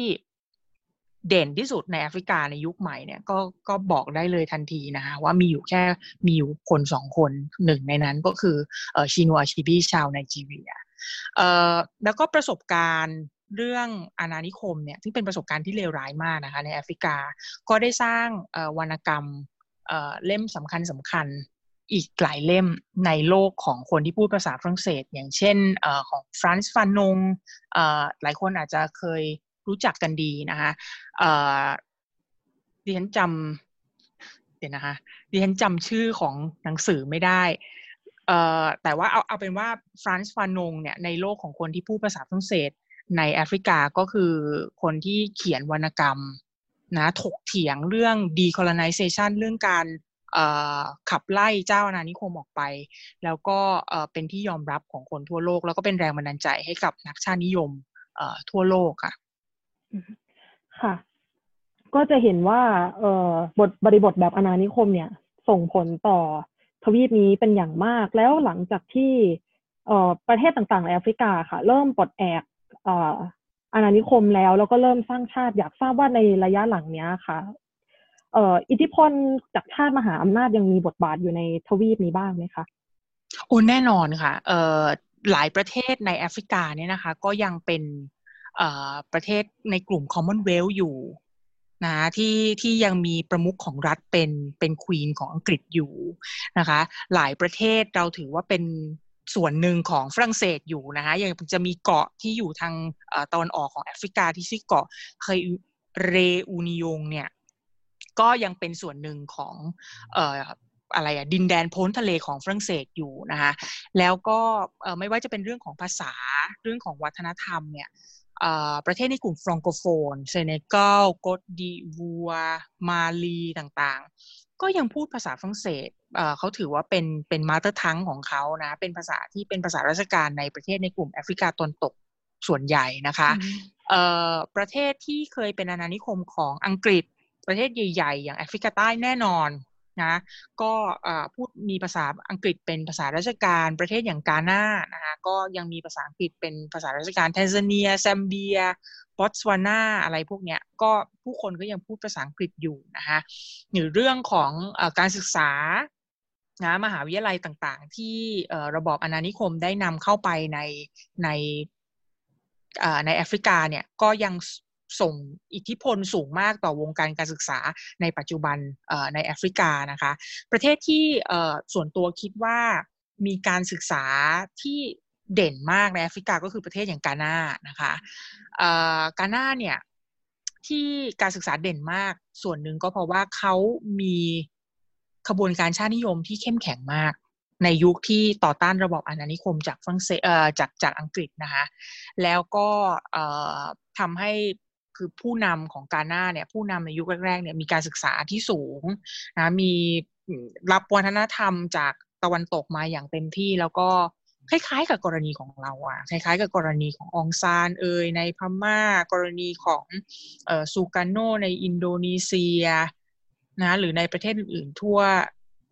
เด่นที่สุดในแอฟริกาในยุคใหม่เนี่ยก็ก็บอกได้เลยทันทีนะคะว่ามีอยู่แค่มีอยู่คนสองคนหนึ่งในนั้นก็คือชินัวอาชิบีชาวไนจีเรียแล้วก็ประสบการณ์เรื่องอาณานิคมเนี่ยซึ่งเป็นประสบการณ์ที่เลวร้ายมากนะคะในแอฟริกาก็ได้สร้างวรรณกรรมเล่มสำคัญสำคัญอีกหลายเล่มในโลกของคนที่พูดภาษาฝรั่งเศสอย่างเช่นเอ่อของฟรานซ์ฟานงเอ่อหลายคนอาจจะเคยรู้จักกันดีนะคะเอ่อดิฉันจำเดี๋ยวนะคะดิฉันจำชื่อของหนังสือไม่ได้เอ่อแต่ว่าเอาเอาเป็นว่าฟรานซ์ฟานงเนี่ยในโลกของคนที่พูดภาษาฝรั่งเศสในแอฟริกาก็คือคนที่เขียนวรรณกรรมนะถกเถียงเรื่อง decolonization เรื่องการขับไล่เจ้าอาณานิคมออกไปแล้วก็เป็นที่ยอมรับของคนทั่วโลกแล้วก็เป็นแรงบันดาลใจให้กับนักชาตินิยมทั่วโลกค่ะค่ะก็จะเห็นว่าบทบริบทแบบอาณานิคมเนี่ยส่งผลต่อทวีปนี้เป็นอย่างมากแล้วหลังจากที่ประเทศต่างๆในแอฟริกาค่ะเริ่มปลดแอกอาณานิคมแล้วแล้วก็เริ่มสร้างชาติอยากทราบว่าในระยะหลังเนี้ยค่ะเอ่ออิทธิพลจากชาติมหาอำนาจยังมีบทบาทอยู่ในทวีปนี้บ้างไหมคะโอ้แน่นอนค่ะเอ่อหลายประเทศในแอฟริกาเนี่ยนะคะก็ยังเป็นเอ่อประเทศในกลุ่ม Commonwealth อยู่นะที่ที่ยังมีประมุขของรัฐเป็นเป็นควีนของอังกฤษอยู่นะคะหลายประเทศเราถือว่าเป็น ส่วนหนึ่งของฝรั่งเศสอยู่นะคะยังจะมีเกาะที่อยู่ทางตะวันออกของแอฟริกาที่ชื่อเกาะเคยเรอูนิยงเนี่ยก็ยังเป็นส่วนหนึ่งของเอ่ออะไรอะดินแดนพ้นทะเลของฝรั่งเศสอยู่นะคะแล้วก็ไม่ว่าจะเป็นเรื่องของภาษาเรื่องของวัฒนธรรมเนี่ยประเทศในกลุ่มฟรองโกโฟนเซเนกัลโกตดิวัวมาลีต่างๆก็ยังพูดภาษาฝรั่งเศสเขาถือว่าเป็นเป็นมาเตอร์ทังของเขานะเป็นภาษาที่เป็นภาษาราชการในประเทศในกลุ่มแอฟริกาตะวันตกส่วนใหญ่นะคะประเทศที่เคยเป็นอาณานิคมของอังกฤษประเทศใหญ่ๆอย่างแอฟริกาใต้แน่นอนนะก็พูดมีภาษาอังกฤษเป็นภาษาราชการประเทศอย่างกาน่านะคะก็ยังมีภาษาอังกฤษเป็นภาษาราชการแทนซาเนียแซมเบียบอตสวานาอะไรพวกเนี้ยก็ผู้คนก็ยังพูดภาษาอังกฤษอยู่นะคะหรือเรื่องของการศึกษานะมหาวิทยาลัยต่างๆที่ระบอบอาณานิคมได้นำเข้าไปในในในแอฟริกาเนี่ยก็ยังส่งอิทธิพลสูงมากต่อวงการการศึกษาในปัจจุบันในแอฟริกานะคะประเทศที่ส่วนตัวคิดว่ามีการศึกษาที่เด่นมากในแอฟริกาก็คือประเทศอย่างกาน่านะคะกาน่าเนี่ยที่การศึกษาเด่นมากส่วนหนึ่งก็เพราะว่าเขามีขบวนการชาตินิยมที่เข้มแข็งมากในยุคที่ต่อต้านระบอบอาณานิคมจากฝรั่งเศสจากจากอังกฤษนะคะแล้วก็ทำให้คือผู้นำของกาน่าเนี่ยผู้นำในยุคแรกๆเนี่ยมีการศึกษาที่สูงนะมีรับวัฒนธรรมจากตะวันตกมาอย่างเต็มที่แล้วก็คล้ายๆกับกรณีของเราอ่ะคล้ายๆกับกรณีขององซานเอยในพม่ากรณีของเอ่อซูการโนในอินโดนีเซียนะหรือในประเทศอื่นๆทั่ว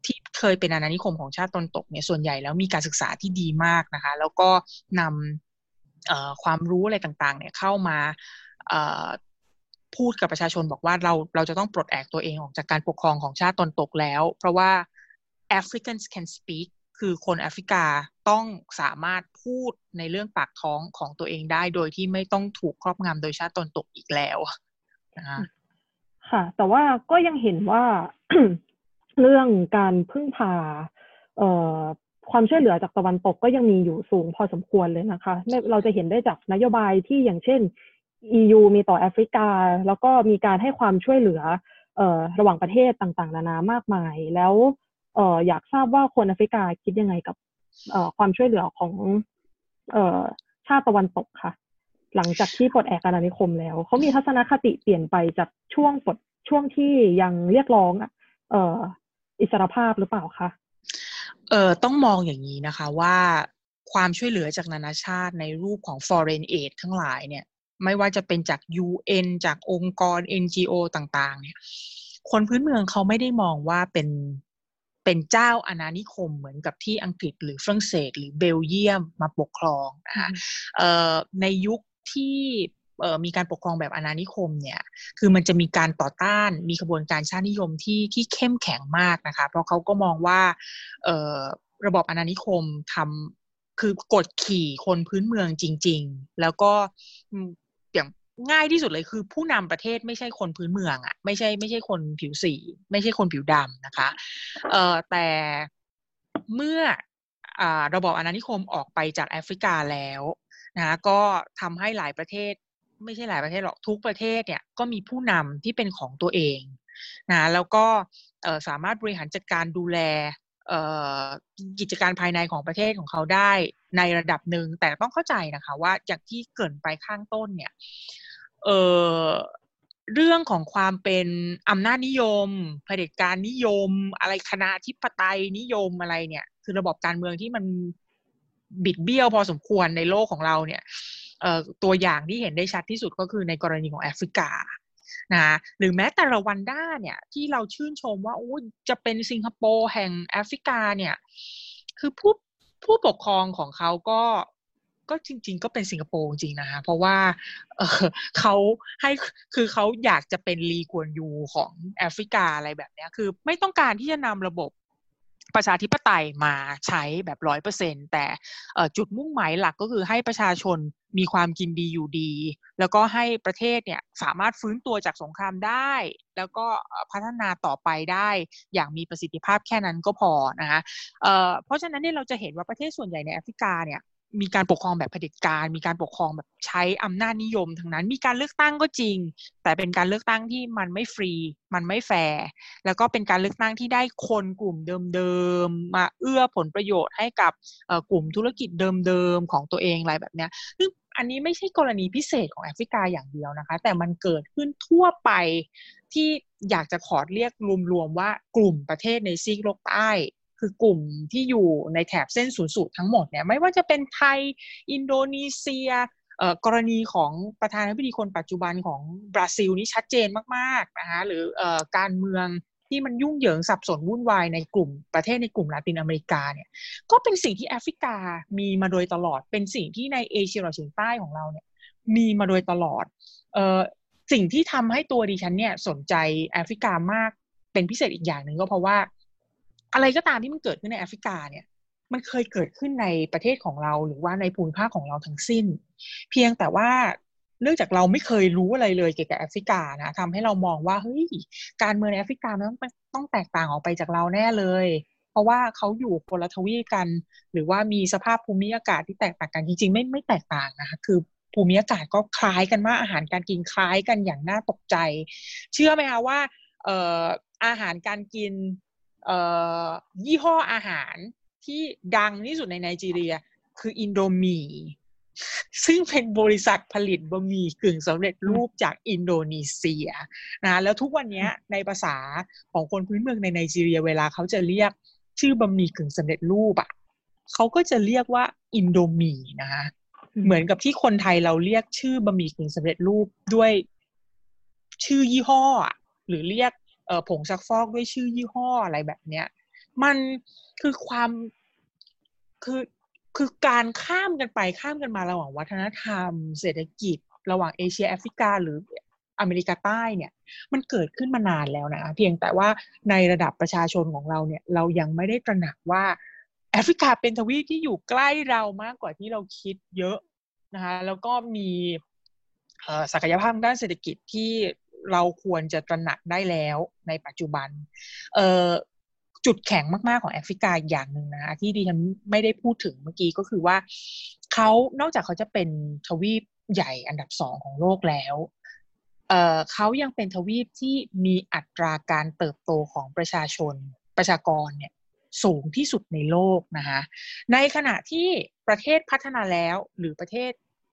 ที่เคยเป็นอาณานิคมของชาติตะวันตกเนี่ยส่วนใหญ่แล้วมีการศึกษาที่ดีมากนะคะแล้วก็นำเอ่อความรู้อะไรต่างๆเนี่ยเข้ามาพูดกับประชาชนบอกว่าเราเราจะต้องปลดแอกตัวเองออกจากการปกครองของชาติตะวันตกแล้วเพราะว่า Africans can speak คือคนแอฟริกาต้องสามารถพูดในเรื่องปากท้องของตัวเองได้โดยที่ไม่ต้องถูกครอบงำโดยชาติตะวันตกอีกแล้วนะคะค่ะแต่ว่าก็ยังเห็นว่า เรื่องการพึ่งพาความช่วยเหลือจากตะวันตกก็ยังมีอยู่สูงพอสมควรเลยนะคะเราจะเห็นได้จากนโยบายที่อย่างเช่นอี ยู มีต่อแอฟริกาแล้วก็มีการให้ความช่วยเหลือเอ่อระหว่างประเทศต่างๆนานามากมายแล้วเอ่ออยากทราบว่าคนแอฟริกาคิดยังไงกับเอ่อความช่วยเหลือของเอ่อชาติตะวันตกค่ะหลังจากที่ปลดแอกอาณานิคมแล้วเขามีทัศนคติเปลี่ยนไปจากช่วงปลดช่วงที่ยังเรียกร้องเอ่ออิสรภาพหรือเปล่าคะเอ่อต้องมองอย่างนี้นะคะว่าความช่วยเหลือจากนานาชาติในรูปของ foreign aid ทั้งหลายเนี่ยไม่ว่าจะเป็นจาก ยู เอ็น จากองค์กร เอ็น จี โอ ต่างๆเนี่ยคนพื้นเมืองเขาไม่ได้มองว่าเป็นเป็นเจ้าอาณานิคมเหมือนกับที่อังกฤษหรือฝรั่งเศสหรือเบลเยียมมาปกครองนะคะในยุคที่มีการปกครองแบบอาณานิคมเนี่ยคือมันจะมีการต่อต้านมีกระบวนการชาตินิยมที่ที่เข้มแข็งมากนะคะเพราะเขาก็มองว่าระบบอาณานิคมทำคือกดขี่คนพื้นเมืองจริงๆแล้วก็อย่างง่ายที่สุดเลยคือผู้นำประเทศไม่ใช่คนพื้นเมืองอ่ะไม่ใช่ไม่ใช่คนผิวสีไม่ใช่คนผิวดำนะคะเอ่อแต่เมื่ออ่าระบอบอาณานิคมออกไปจากแอฟริกาแล้วนะก็ทำให้หลายประเทศไม่ใช่หลายประเทศหรอกทุกประเทศเนี่ยก็มีผู้นำที่เป็นของตัวเองนะแล้วก็เอ่อสามารถบริหารจัดการดูแลเอ่อกิจการภายในของประเทศของเขาได้ในระดับหนึ่งแต่ต้องเข้าใจนะคะว่าอย่างที่เกริ่นไปข้างต้นเนี่ยเอ่อเรื่องของความเป็นอำนาจนิยมเผด็จการนิยมอะไรคณะอธิปไตยนิยมอะไรเนี่ยคือระบบการเมืองที่มันบิดเบี้ยวพอสมควรในโลกของเราเนี่ยเอ่อตัวอย่างที่เห็นได้ชัดที่สุดก็คือในกรณีของแอฟริกานะหรือแม้แต่รวันด้าเนี่ยที่เราชื่นชมว่าโอ้จะเป็นสิงคโปร์แห่งแอฟริกาเนี่ยคือผู้ผู้ปกครองของเขาก็ก็จริงๆก็เป็นสิงคโปร์จริงนะคะเพราะว่า เอ่อ เขาให้คือเขาอยากจะเป็นลีกวนยูของแอฟริกาอะไรแบบนี้คือไม่ต้องการที่จะนำระบบ ประชาธิปไตยมาใช้แบบ ร้อยเปอร์เซ็นต์ แต่จุดมุ่งหมายหลักก็คือให้ประชาชนมีความกินดีอยู่ดีแล้วก็ให้ประเทศเนี่ยสามารถฟื้นตัวจากสงครามได้แล้วก็พัฒนาต่อไปได้อย่างมีประสิทธิภาพแค่นั้นก็พอนะคะเพราะฉะนั้นเนี่ยเราจะเห็นว่าประเทศส่วนใหญ่ในแอฟริกาเนี่ยมีการปกครองแบบเผด็จการมีการปกครองแบบใช้อำนาจนิยมทั้งนั้นมีการเลือกตั้งก็จริงแต่เป็นการเลือกตั้งที่มันไม่ฟรีมันไม่แฟร์แล้วก็เป็นการเลือกตั้งที่ได้คนกลุ่มเดิมๆมาเอื้อผลประโยชน์ให้กับกลุ่มธุรกิจเดิมๆของตัวเองอะไรแบบเนี้ยซึ่งอันนี้ไม่ใช่กรณีพิเศษของแอฟริกาอย่างเดียวนะคะแต่มันเกิดขึ้นทั่วไปที่อยากจะขอเรียกรวมๆว่ากลุ่มประเทศในซีกโลกใต้คือกลุ่มที่อยู่ในแถบเส้นศูนย์สูตรทั้งหมดเนี่ยไม่ว่าจะเป็นไทยอินโดนีเซียเอ่อกรณีของประธานาธิบดีคนปัจจุบันของบราซิลนี่ชัดเจนมากๆนะคะหรือเอ่อการเมืองที่มันยุ่งเหยิงสับสนวุ่นวายในกลุ่มประเทศในกลุ่มลาตินอเมริกาเนี่ยก็เป็นสิ่งที่แอฟริกามีมาโดยตลอดเป็นสิ่งที่ในเอเชียตะวันออกเฉียงใต้ของเราเนี่ยมีมาโดยตลอดเอ่อสิ่งที่ทำให้ตัวดิฉันเนี่ยสนใจแอฟริกามากเป็นพิเศษอีกอย่างนึงก็เพราะว่าอะไรก็ตามที่มันเกิดขึ้นในแอฟริกาเนี่ยมันเคยเกิดขึ้นในประเทศของเราหรือว่าในภูมิภาคของเราทั้งสิ้นเพียงแต่ว่าเนื่องจากเราไม่เคยรู้อะไรเลยเกี่ยวกับแอฟริกานะทำให้เรามองว่าเฮ้ยการเมืองในแอฟริกามันต้องแตกต่างออกไปจากเราแน่เลยเพราะว่าเขาอยู่คนละทวีปกันหรือว่ามีสภาพภูมิอากาศที่แตกต่างกันจริงๆไม่ไม่แตกต่างนะคะคือภูมิอากาศก็คล้ายกันมากอาหารการกินคล้ายกันอย่างน่าตกใจเชื่อไหมคะว่าเอ่ออาหารการกินเอ่อยี่ห้ออาหารที่ดังที่สุดในไนจีเรียคืออินโดมีซึ่งเป็นบริษัทผลิตบะหมี่กึ่งสำเร็จรูปจากอินโดนีเซียนะแล้วทุกวันนี้ในภาษาของคนพื้นเมืองในไนจีเรียเวลาเขาจะเรียกชื่อบะหมี่กึ่งสำเร็จรูปอ่ะเขาก็จะเรียกว่าอินโดมีนะคะเหมือนกับที่คนไทยเราเรียกชื่อบะหมี่กึ่งสำเร็จรูปด้วยชื่อยี่ห้อหรือเรียกเอ่อผงซักฟอกด้วยชื่อยี่ห้ออะไรแบบเนี้ยมันคือความคือคือการข้ามกันไปข้ามกันมาระหว่างวัฒนธรรมเศรษฐกิจระหว่างเอเชียแอฟริกาหรืออเมริกาใต้เนี่ยมันเกิดขึ้นมานานแล้วนะเพียงแต่ว่าในระดับประชาชนของเราเนี่ยเรายังไม่ได้ตระหนักว่าแอฟริกาเป็นทวีปที่อยู่ใกล้เรามากกว่าที่เราคิดเยอะนะคะแล้วก็มีเอ่อศักยภาพด้านเศรษฐกิจที่เราควรจะตระหนักได้แล้วในปัจจุบันเอ่อจุดแข็งมากๆของแอฟริกาอย่างหนึ่งนะคะที่ดิฉันไม่ได้พูดถึงเมื่อกี้ก็คือว่าเขานอกจากเขาจะเป็นทวีปใหญ่อันดับสองของโลกแล้วเอ่อเขายังเป็นทวีปที่มีอัตราการเติบโตของประชาชนประชากรเนี่ยสูงที่สุดในโลกนะคะในขณะที่ประเทศพัฒนาแล้วหรือประเทศ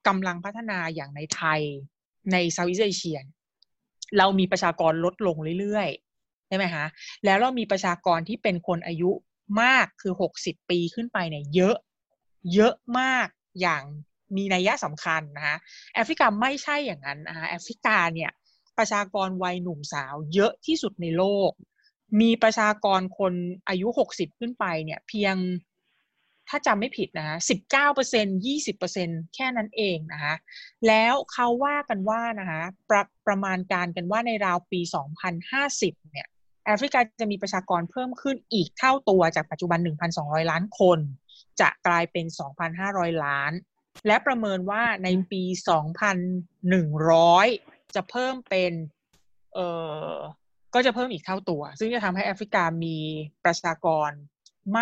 กำลังพัฒนาอย่างในไทยในเซาท์อีสต์เอเชียเรามีประชากรลดลงเรื่อยๆใช่ไหมคะแล้วเรามีประชากรที่เป็นคนอายุมากคือหกสิบปีขึ้นไปเนี่ยเยอะเยอะมากอย่างมีนัยสำคัญนะคะแอฟริกาไม่ใช่อย่างนั้นนะคะแอฟริกาเนี่ยประชากรวัยหนุ่มสาวเยอะที่สุดในโลกมีประชากรคนอายุหกสิบขึ้นไปเนี่ยเพียงถ้าจำไม่ผิดนะคะ สิบเก้าเปอร์เซ็นต์ ยี่สิบเปอร์เซ็นต์ แค่นั้นเองนะคะแล้วเขาว่ากันว่านะคะประประมาณการกันว่าในราวปีสองพันห้าสิบเนี่ยแอฟริกาจะมีประชากรเพิ่มขึ้นอีกเท่าตัวจากปัจจุบัน หนึ่งพันสองร้อย ล้านคนจะกลายเป็น สองพันห้าร้อย ล้านและประเมินว่าในปี สองพันหนึ่งร้อย จะเพิ่มเป็นเอ่อก็จะเพิ่มอีกเท่าตัวซึ่งจะทำให้แอฟริกามีประชากร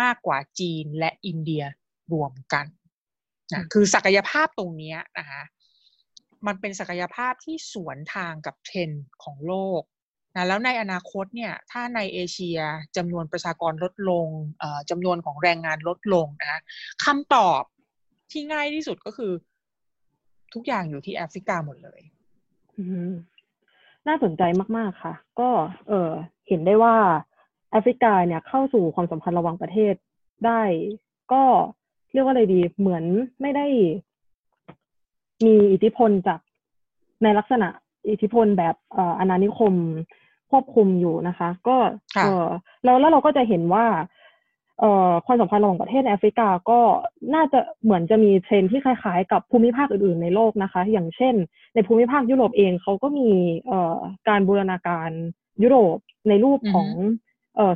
มากกว่าจีนและอินเดียรวมกันนะคือศักยภาพตรงนี้นะคะมันเป็นศักยภาพที่สวนทางกับเทรนด์ของโลกนะแล้วในอนาคตเนี่ยถ้าในเอเชียจำนวนประชากรลดลงเอ่อจำนวนของแรงงานลดลงนะคำตอบที่ง่ายที่สุดก็คือทุกอย่างอยู่ที่แอฟริกาหมดเลยน่าสนใจมากๆค่ะก็เออเห็นได้ว่าแอฟริกาเนี่ยเข้าสู่ความสัมพันธ์ระหว่างประเทศได้ก็เรียกว่าอะไรดีเหมือนไม่ได้มีอิทธิพลจากในลักษณะอิทธิพลแบบอาณานิคมควบคุมอยู่นะคะก็เออแล้วแล้วเราก็จะเห็นว่าเอ่อความสัมพันธ์ระหว่างประเทศแอฟริกาก็น่าจะเหมือนจะมีเทรนด์ที่คล้ายๆกับภูมิภาคอื่นๆในโลกนะคะอย่างเช่นในภูมิภาคยุโรปเองเขาก็มีเอ่อการบูรณาการยุโรปในรูปของ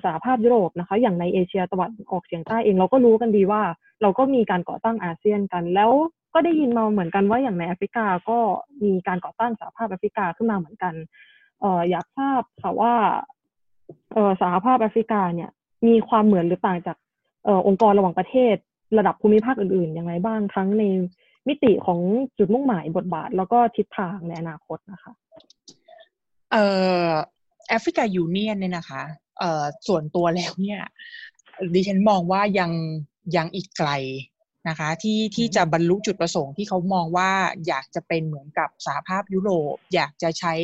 สหภาพยุโรปนะคะอย่างในเอเชียตะวันออกเฉียงใต้เองเราก็รู้กันดีว่าเราก็มีการก่อตั้งอาเซียนกันแล้วก็ได้ยินมาเหมือนกันว่าอย่างในแอฟริกาก็มีการก่อตั้งสหภาพแอฟริกาขึ้นมาเหมือนกันเอ่ออยากทราบค่ะว่าเอ่อสหภาพแอฟริกาเนี่ยมีความเหมือนหรือต่างจากเอ่อองค์กรระหว่างประเทศระดับภูมิภาคอื่นๆอย่างไรบ้างทั้งในมิติของจุดมุ่งหมายบทบาทแล้วก็ทิศทางในอนาคตนะคะเอ่อแอฟริกายูเนียนเนี่ยนะคะเอ่อส่วนตัวแล้วเนี่ยดิฉันมองว่ายังยังอีกไกลนะคะที่ที่จะบรรลุจุดประสงค์ที่เขามองว่าอยากจะเป็นเหมือนกับสหภาพยุโรปอยากจะใช้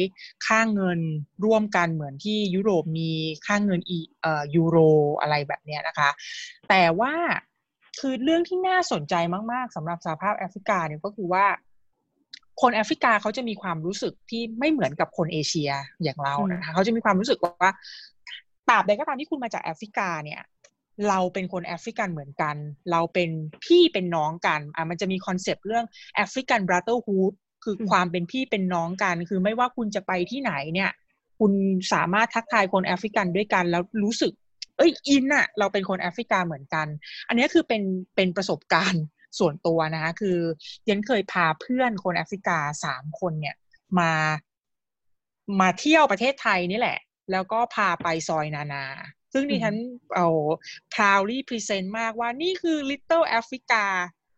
ค่าเงินร่วมกันเหมือนที่ยุโรปมีค่าเงินเอ่อยูโรอะไรแบบเนี้ยนะคะแต่ว่าคือเรื่องที่น่าสนใจมากๆสำหรับสหภาพแอฟริกาเนี่ยก็คือว่าคนแอฟริกาเขาจะมีความรู้สึกที่ไม่เหมือนกับคนเอเชียอย่างเรานะคะเขาจะมีความรู้สึกว่าตราบใดก็ตามที่คุณมาจากแอฟริกาเนี่ยเราเป็นคนแอฟริกันเหมือนกันเราเป็นพี่เป็นน้องกันอ่ะมันจะมีคอนเซปต์เรื่องแอฟริกันบราเธอร์ฮูดคือความเป็นพี่เป็นน้องกันคือไม่ว่าคุณจะไปที่ไหนเนี่ยคุณสามารถทักทายคนแอฟริกันด้วยกันแล้วรู้สึกเอ้ยอินน่ะเราเป็นคนแอฟริกาเหมือนกันอันนี้คือเป็นเป็นประสบการณ์ส่วนตัวนะคะคือยันเคยพาเพื่อนคนแอฟริกาสามคนเนี่ยมามาเที่ยวประเทศไทยนี่แหละแล้วก็พาไปซอยนานาซึ่งดิฉันเอา proudly present มากว่านี่คือ Little Africa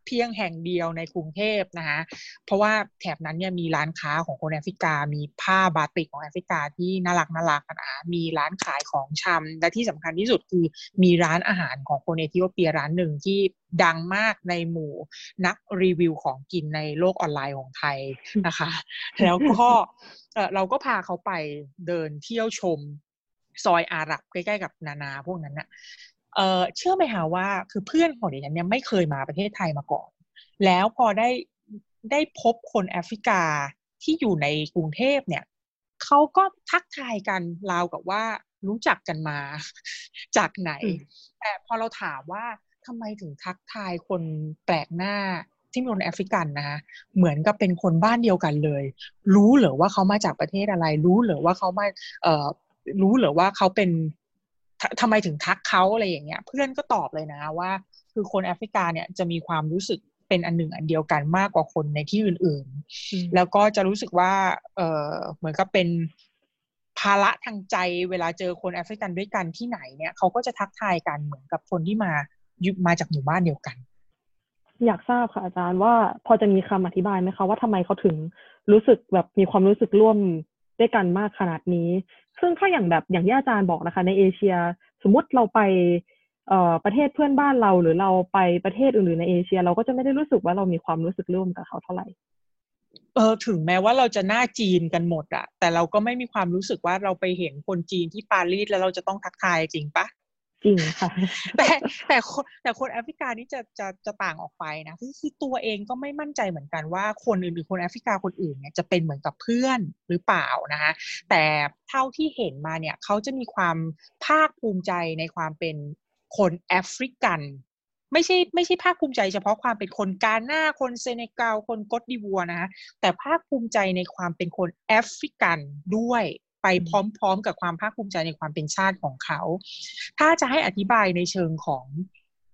เพียงแห่งเดียวในกรุงเทพนะคะเพราะว่าแถบนั้นเนี่ยมีร้านค้าของคนแอฟริกามีผ้าบาติกของแอฟริกาที่น่ารักน่ารักนะคะมีร้านขายของชำและที่สำคัญที่สุดคือมีร้านอาหารของคนเอธิโอเปียร้านหนึ่งที่ดังมากในหมู่นักรีวิวของกินในโลกออนไลน์ของไทยนะคะแล้วก็เราก็พาเขาไปเดินเที่ยวชมซอยอาหรับใกล้ๆกับนานาพวกนั้นน่ะเอ่อเชื่อไหมคะว่าคือเพื่อนของดิฉันเนี่ยไม่เคยมาประเทศไทยมาก่อนแล้วพอได้ได้พบคนแอฟริกาที่อยู่ในกรุงเทพเนี่ยเขาก็ทักทายกันราวกับว่ารู้จักกันมาจากไหนแต่พอเราถามว่าทำไมถึงทักทายคนแปลกหน้าที่เป็นคนแอฟริกันนะคะเหมือนกับเป็นคนบ้านเดียวกันเลยรู้เหรอว่าเขามาจากประเทศอะไรรู้เหรอว่าเขามาเอ่อรู้เหรอว่าเขาเป็นทำไมถึงทักเขาอะไรอย่างเงี้ยเพื่อนก็ตอบเลยนะว่าคือคนแอฟริกาเนี่ยจะมีความรู้สึกเป็นอันหนึ่งอันเดียวกันมากกว่าคนในที่อื่นๆแล้วก็จะรู้สึกว่าเอ่อเหมือนกับเป็นภาระทางใจเวลาเจอคนแอฟริกันด้วยกันที่ไหนเนี่ยเขาก็จะทักทายกันเหมือนกับคนที่มามาจากหมู่บ้านเดียวกันอยากทราบค่ะอาจารย์ว่าพอจะมีคำอธิบายไหมคะว่าทำไมเขาถึงรู้สึกแบบมีความรู้สึกร่วมด้วยกันมากขนาดนี้ซึ่งถ้าอย่างแบบอย่างที่อาจารย์บอกนะคะในเอเชียสมมติเราไปเอ่อประเทศเพื่อนบ้านเราหรือเราไปประเทศอื่นๆในเอเชียเราก็จะไม่ได้รู้สึกว่าเรามีความรู้สึกร่วมกับเขาเท่าไหร่เออถึงแม้ว่าเราจะหน้าจีนกันหมดอะแต่เราก็ไม่มีความรู้สึกว่าเราไปเห็นคนจีนที่ปารีสแล้วเราจะต้องทักทายจริงปะจริงค่ะ แต่แต่คนแต่คนแอฟริกานี่จะจะจะต่างออกไปนะคือตัวเองก็ไม่มั่นใจเหมือนกันว่าคนอื่นหรือคนแอฟริกาคนอื่นเนี่ยจะเป็นเหมือนกับเพื่อนหรือเปล่านะคะแต่เท่าที่เห็นมาเนี่ยเขาจะมีความภาคภูมิใจในความเป็นคนแอฟริกันไม่ใช่ไม่ใช่ภาคภูมิใจเฉพาะความเป็นคนกาน่าคนเซเนกัลคนกอตดิวัวนะคะแต่ภาคภูมิใจในความเป็นคนแอฟริกันด้วยไปพร้อมๆกับความภาคภูมิใจในความเป็นชาติของเขาถ้าจะให้อธิบายในเชิงของ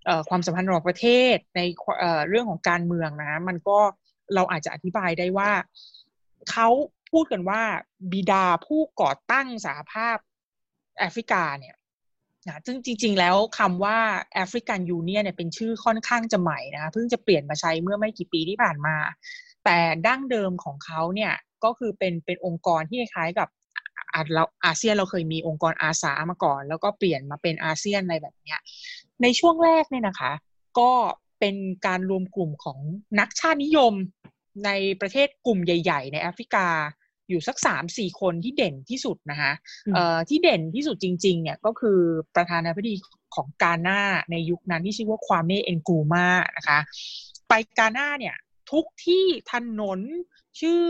เอ่อความสัมพันธ์ระหว่างประเทศในเอ่อเรื่องของการเมืองนะมันก็เราอาจจะอธิบายได้ว่าเขาพูดกันว่าบิดาผู้ก่อตั้งสหภาพแอฟริกาเนี่ยนะซึ่งจริงๆแล้วคำว่าแอฟริกันยูเนียนเนี่ยเป็นชื่อค่อนข้างจะใหม่นะเพิ่งจะเปลี่ยนมาใช้เมื่อไม่กี่ปีที่ผ่านมาแต่ดั้งเดิมของเขาเนี่ยก็คือเป็นเป็นองค์กรที่คล้ายกับเราอาเซียนเราเคยมีองค์กรอาสามาก่อนแล้วก็เปลี่ยนมาเป็นอาเซียนอะไรแบบเนี้ยในช่วงแรกเนี่ยนะคะก็เป็นการรวมกลุ่มของนักชาตินิยมในประเทศกลุ่มใหญ่ๆในแอฟริกาอยู่สัก สามถึงสี่ คนที่เด่นที่สุดนะคะเอ่อที่เด่นที่สุดจริงๆเนี่ยก็คือประธานาธิบดีของกาน่าในยุคนั้นที่ชื่อว่า Kwame Nkrumah นะคะไปกาน่าเนี่ยทุกที่ถนนชื่อ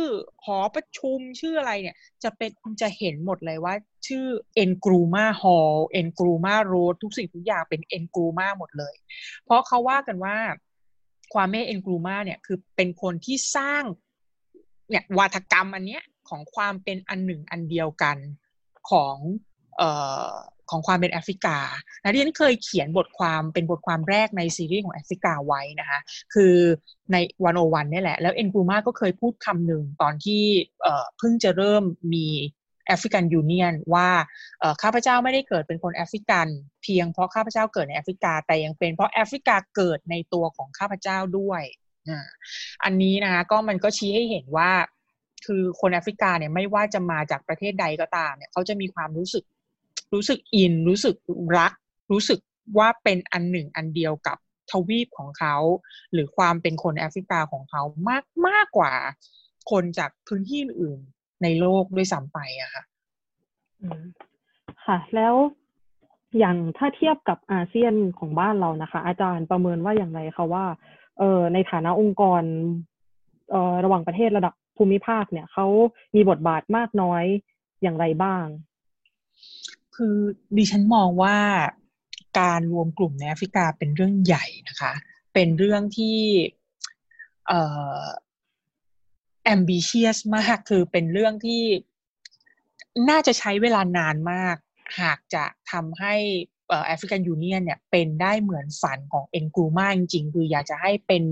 หอประชุมชื่ออะไรเนี่ยจะเป็นคุณจะเห็นหมดเลยว่าชื่อ Nkrumah Hall Nkrumah Road ทุกสิ่งทุกอย่างเป็น Nkrumah หมดเลยเพราะเขาว่ากันว่าความแม่ Nkrumah เนี่ยคือเป็นคนที่สร้างเนี่ยวาทกรรมอันเนี้ยของความเป็นอันหนึ่งอันเดียวกันของเอ่อ ของความเป็นแอฟริกานะที่ฉันเคยเขียนบทความเป็นบทความแรกในซีรีส์ของแอฟริกาไว้นะคะคือในหนึ่งศูนย์หนึ่งนี่แหละแล้วเอ็นกรูมาก็เคยพูดคำหนึ่งตอนที่เอ่อเพิ่งจะเริ่มมีแอฟริกันยูเนียนว่าข้าพเจ้าไม่ได้เกิดเป็นคนแอฟริกันเพียงเพราะข้าพเจ้าเกิดในแอฟริกาแต่ยังเป็นเพราะแอฟริกาเกิดในตัวของข้าพเจ้าด้วยอันนี้นะคะก็มันก็ชี้ให้เห็นว่าคือคนแอฟริกาเนี่ยไม่ว่าจะมาจากประเทศใดก็ตามเนี่ยเขาจะมีความรู้สึกรู้สึกอินรู้สึกรักรู้สึกว่าเป็นอันหนึ่งอันเดียวกับทวีปของเขาหรือความเป็นคนแอฟริกาของเขามากมากกว่าคนจากพื้นที่อื่นในโลกด้วยซ้ำไปอะค่ะค่ะแล้วอย่างถ้าเทียบกับอาเซียนของบ้านเรานะคะอาจารย์ประเมินว่าอย่างไรคะว่าเอ่อในฐานะองค์กรเอ่อระหว่างประเทศระดับภูมิภาคเนี่ยเขามีบทบาทมากน้อยอย่างไรบ้างคือดิฉันมองว่าการรวมกลุ่มในแอฟริกาเป็นเรื่องใหญ่นะคะเป็นเรื่องที่เอ่อambitious มากคือเป็นเรื่องที่น่าจะใช้เวลานานมากหากจะทำให้เอ่อ African Union เนี่ยเป็นได้เหมือนฝันของ Nkrumah จริงๆคืออยากจะให้เป็น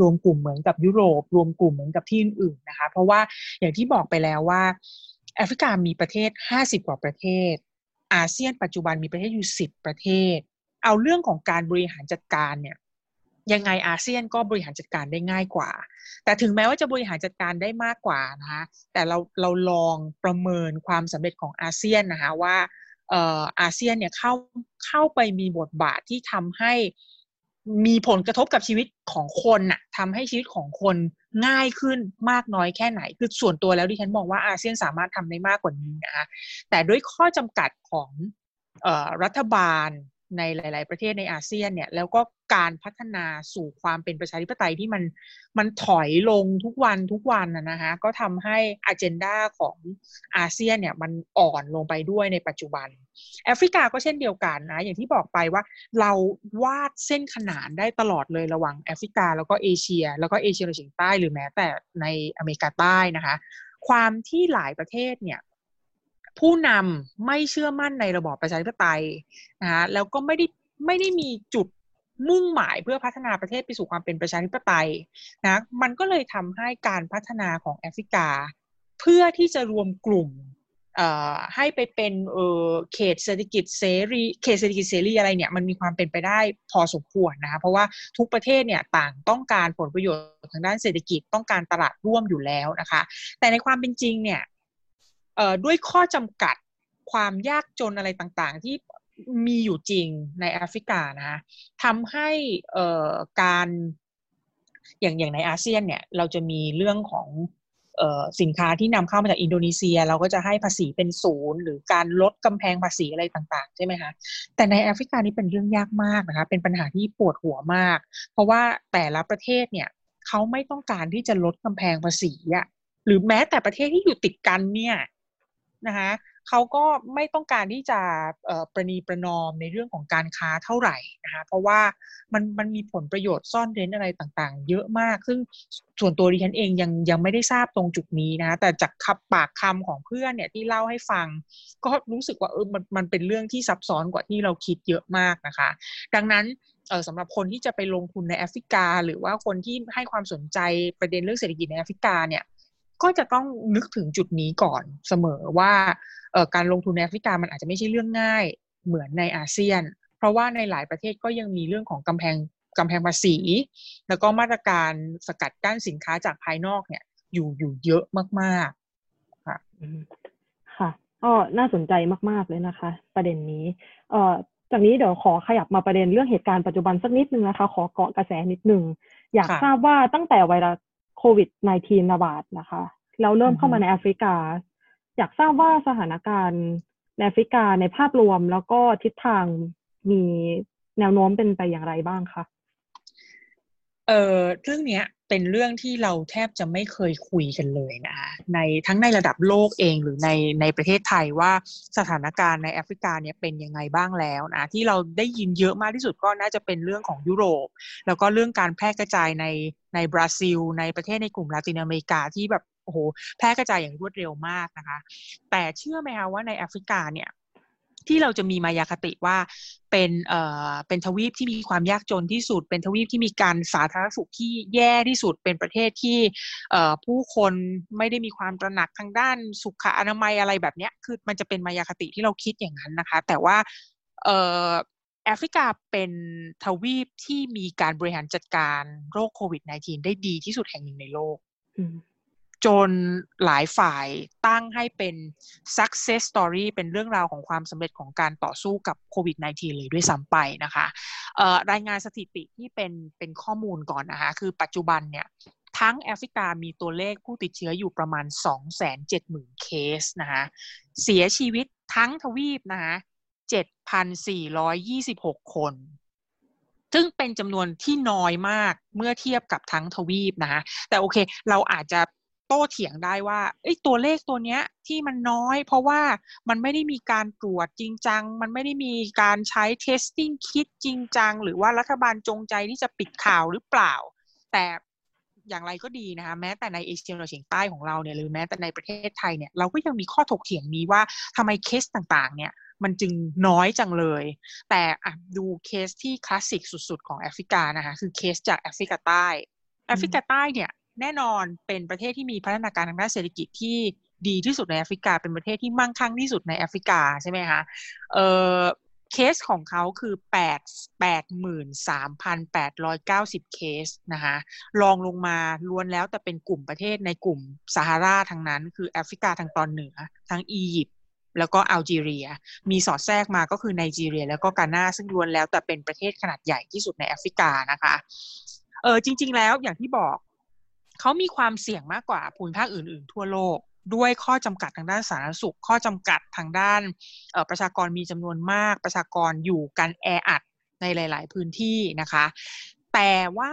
รวมกลุ่มเหมือนกับยุโรปรวมกลุ่มเหมือนกับที่อื่นๆนะคะเพราะว่าอย่างที่บอกไปแล้วว่าแอฟริกามีประเทศห้าสิบกว่าประเทศอาเซียนปัจจุบันมีประเทศอยู่สิบประเทศเอาเรื่องของการบริหารจัดการเนี่ยยังไงอาเซียนก็บริหารจัดการได้ง่ายกว่าแต่ถึงแม้ว่าจะบริหารจัดการได้มากกว่านะคะแต่เราเราลองประเมินความสำเร็จของอาเซียนนะคะว่าเอ่ออาเซียนเนี่ยเข้าเข้าไปมีบทบาทที่ทำให้มีผลกระทบกับชีวิตของคนน่ะทำให้ชีวิตของคนง่ายขึ้นมากน้อยแค่ไหนคือส่วนตัวแล้วดิฉันมองว่าอาเซียนสามารถทำได้มากกว่านี้นะคะแต่ด้วยข้อจำกัดของเอ่อรัฐบาลในหลายๆประเทศในอาเซียนเนี่ยแล้วก็การพัฒนาสู่ความเป็นประชาธิปไตยที่มันมันถอยลงทุกวันทุกวันนะนะคะก็ทำให้อเจนดาของอาเซียนเนี่ยมันอ่อนลงไปด้วยในปัจจุบันแอฟริกาก็เช่นเดียวกันนะอย่างที่บอกไปว่าเราวาดเส้นขนานได้ตลอดเลยระหว่างแอฟริกาแล้วก็เอเชียแล้วก็เอเชียตะวันออกเฉียงใต้หรือแม้แต่ในอเมริกาใต้นะคะความที่หลายประเทศเนี่ยผู้นำไม่เชื่อมั่นในระบอบประชาธิปไตยนะคะแล้วก็ไม่ได้ไม่ได้มีจุดมุ่งหมายเพื่อพัฒนาประเทศไปสู่ความเป็นประชาธิปไตยนะมันก็เลยทำให้การพัฒนาของแอฟริกาเพื่อที่จะรวมกลุ่มให้ไปเป็นเขตเศรษฐกิจเสรีเขตเศรษฐกิจเสรีอะไรเนี่ยมันมีความเป็นไปได้พอสมควรนะคะเพราะว่าทุกประเทศเนี่ยต่างต้องการผลประโยชน์ทางด้านเศรษฐกิจต้องการตลาดร่วมอยู่แล้วนะคะแต่ในความเป็นจริงเนี่ยด้วยข้อจำกัดความยากจนอะไรต่างๆที่มีอยู่จริงในแอฟริกานะทำให้การอย่างอย่างในอาเซียนเนี่ยเราจะมีเรื่องของสินค้าที่นำเข้ามาจากอินโดนีเซียเราก็จะให้ภาษีเป็นศูนย์หรือการลดกำแพงภาษีอะไรต่างๆใช่ไหมคะแต่ในแอฟริกานี่เป็นเรื่องยากมากนะคะเป็นปัญหาที่ปวดหัวมากเพราะว่าแต่ละประเทศเนี่ยเขาไม่ต้องการที่จะลดกำแพงภาษีอะหรือแม้แต่ประเทศที่อยู่ติดกันเนี่ยนะคะเขาก็ไม่ต้องการที่จะประนีประนอมในเรื่องของการค้าเท่าไหร่นะคะเพราะว่ามันมันมีผลประโยชน์ซ่อนเร้นอะไรต่างๆเยอะมากซึ่งส่วนตัวดิฉันเองยังยังไม่ได้ทราบตรงจุดนี้นะแต่จากคำปากคำของเพื่อนเนี่ยที่เล่าให้ฟังก็รู้สึกว่าเออมันมันเป็นเรื่องที่ซับซ้อนกว่าที่เราคิดเยอะมากนะคะดังนั้นเออสำหรับคนที่จะไปลงทุนในแอฟริกาหรือว่าคนที่ให้ความสนใจประเด็นเรื่องเศรษฐกิจในแอฟริกาเนี่ยก็จะต้องนึกถึงจุดนี้ก่อนเสมอว่าการลงทุนในแอฟริกามันอาจจะไม่ใช่เรื่องง่ายเหมือนในอาเซียนเพราะว่าในหลายประเทศก็ยังมีเรื่องของกำแพงกำแพงภาษีแล้วก็มาตรการสกัดกั้นสินค้าจากภายนอกเนี่ยอยู่อยู่เยอะมากๆค่ะค่ะก็น่าสนใจมากๆเลยนะคะประเด็นนี้เอ่อจากนี้เดี๋ยวขอขยับมาประเด็นเรื่องเหตุการณ์ปัจจุบันสักนิดนึงนะคะขอเกาะกระแสนิดนึงอยากทราบว่าตั้งแต่ไวรัสโควิด สิบเก้า ระบาดนะคะแล้วเริ่มเข้ามาในแอฟริกาอยากทราบว่าสถานการณ์ในแอฟริกาในภาพรวมแล้วก็ทิศทางมีแนวโน้มเป็นไปอย่างไรบ้างคะเอ่อเรื่องนี้เป็นเรื่องที่เราแทบจะไม่เคยคุยกันเลยนะคะในทั้งในระดับโลกเองหรือในในประเทศไทยว่าสถานการณ์ในแอฟริกาเนี่ยเป็นยังไงบ้างแล้วนะที่เราได้ยินเยอะมากที่สุดก็น่าจะเป็นเรื่องของยุโรปแล้วก็เรื่องการแพร่กระจายในในบราซิลในประเทศในกลุ่มลาตินอเมริกาที่แบบโอ้โหแพร่กระจายอย่างรวดเร็วมากนะคะแต่เชื่อไหมคะว่าในแอฟริกาเนี่ย ที่เราจะมีมายาคติว่าเป็นเอ่อเป็นทวีปที่มีความยากจนที่สุดเป็นทวีปที่มีการสาธารณสุขที่แย่ที่สุดเป็นประเทศที่เอ่อผู้คนไม่ได้มีความตระหนักทางด้านสุขอนามัยอะไรแบบเนี้ยคือมันจะเป็นมายาคติที่เราคิดอย่างนั้นนะคะแต่ว่าเอ่อแอฟริกาเป็นทวีปที่มีการบริหารจัดการโรคโควิด สิบเก้า ได้ดีที่สุดแห่งหนึ่งในโลกจนหลายฝ่ายตั้งให้เป็น success story เป็นเรื่องราวของความสำเร็จของการต่อสู้กับโควิด สิบเก้า เลยด้วยซ้ำไปนะคะเอ่อรายงานสถิติที่เป็นเป็นข้อมูลก่อนนะคะคือปัจจุบันเนี่ยทั้งแอฟริกามีตัวเลขผู้ติดเชื้ออยู่ประมาณ สองแสนเจ็ดหมื่น เคสนะคะเสียชีวิตทั้งทวีปนะคะเจ็ดพันสี่ร้อยยี่สิบหก คนซึ่งเป็นจำนวนที่น้อยมากเมื่อเทียบกับทั้งทวีปนะคะแต่โอเคเราอาจจะโต้เถียงได้ว่าไอ้ตัวเลขตัวเนี้ยที่มันน้อยเพราะว่ามันไม่ได้มีการตรวจจริงจังมันไม่ได้มีการใช้ testing kit จริงจังหรือว่ารัฐบาลจงใจที่จะปิดข่าวหรือเปล่าแต่อย่างไรก็ดีนะคะแม้แต่ในเอเชียตะวันออกเฉียงใต้ของเราเนี่ยหรือแม้แต่ในประเทศไทยเนี่ยเราก็ยังมีข้อถกเถียงนี้ว่าทำไมเคสต่างๆเนี่ยมันจึงน้อยจังเลยแต่ดูเคสที่คลาสสิกสุดๆของแอฟริกานะคะคือเคสจากแอฟริกาใต้แอฟริกาใต้เนี่ยแน่นอนเป็นประเทศที่มีพัฒนาการทางด้านเศรษฐกิจที่ดีที่สุดในแอฟริกาเป็นประเทศที่มั่งคั่งที่สุดในแอฟริกาใช่ไหมคะเอ่อเคสของเขาคือแปดหมื่นสามพันแปดร้อยเก้าสิบ เคสนะคะรองลงมาล้วนแล้วแต่เป็นกลุ่มประเทศในกลุ่มซาฮาราทั้งนั้นคือแอฟริกาทางตอนเหนือทั้งอียิปต์แล้วก็อัลจีเรียมีสอดแทรกมาก็คือไนจีเรียแล้วก็กาน่าซึ่งล้วนแล้วแต่เป็นประเทศขนาดใหญ่ที่สุดในแอฟริกานะคะเออจริงๆแล้วอย่างที่บอกเขามีความเสี่ยงมากกว่าภูมิภาคอื่นๆทั่วโลกด้วยข้อจำกัดทางด้านสาธารณสุขข้อจำกัดทางด้านประชากรมีจำนวนมากประชากรอยู่กันแออัดในหลายๆพื้นที่นะคะแต่ว่า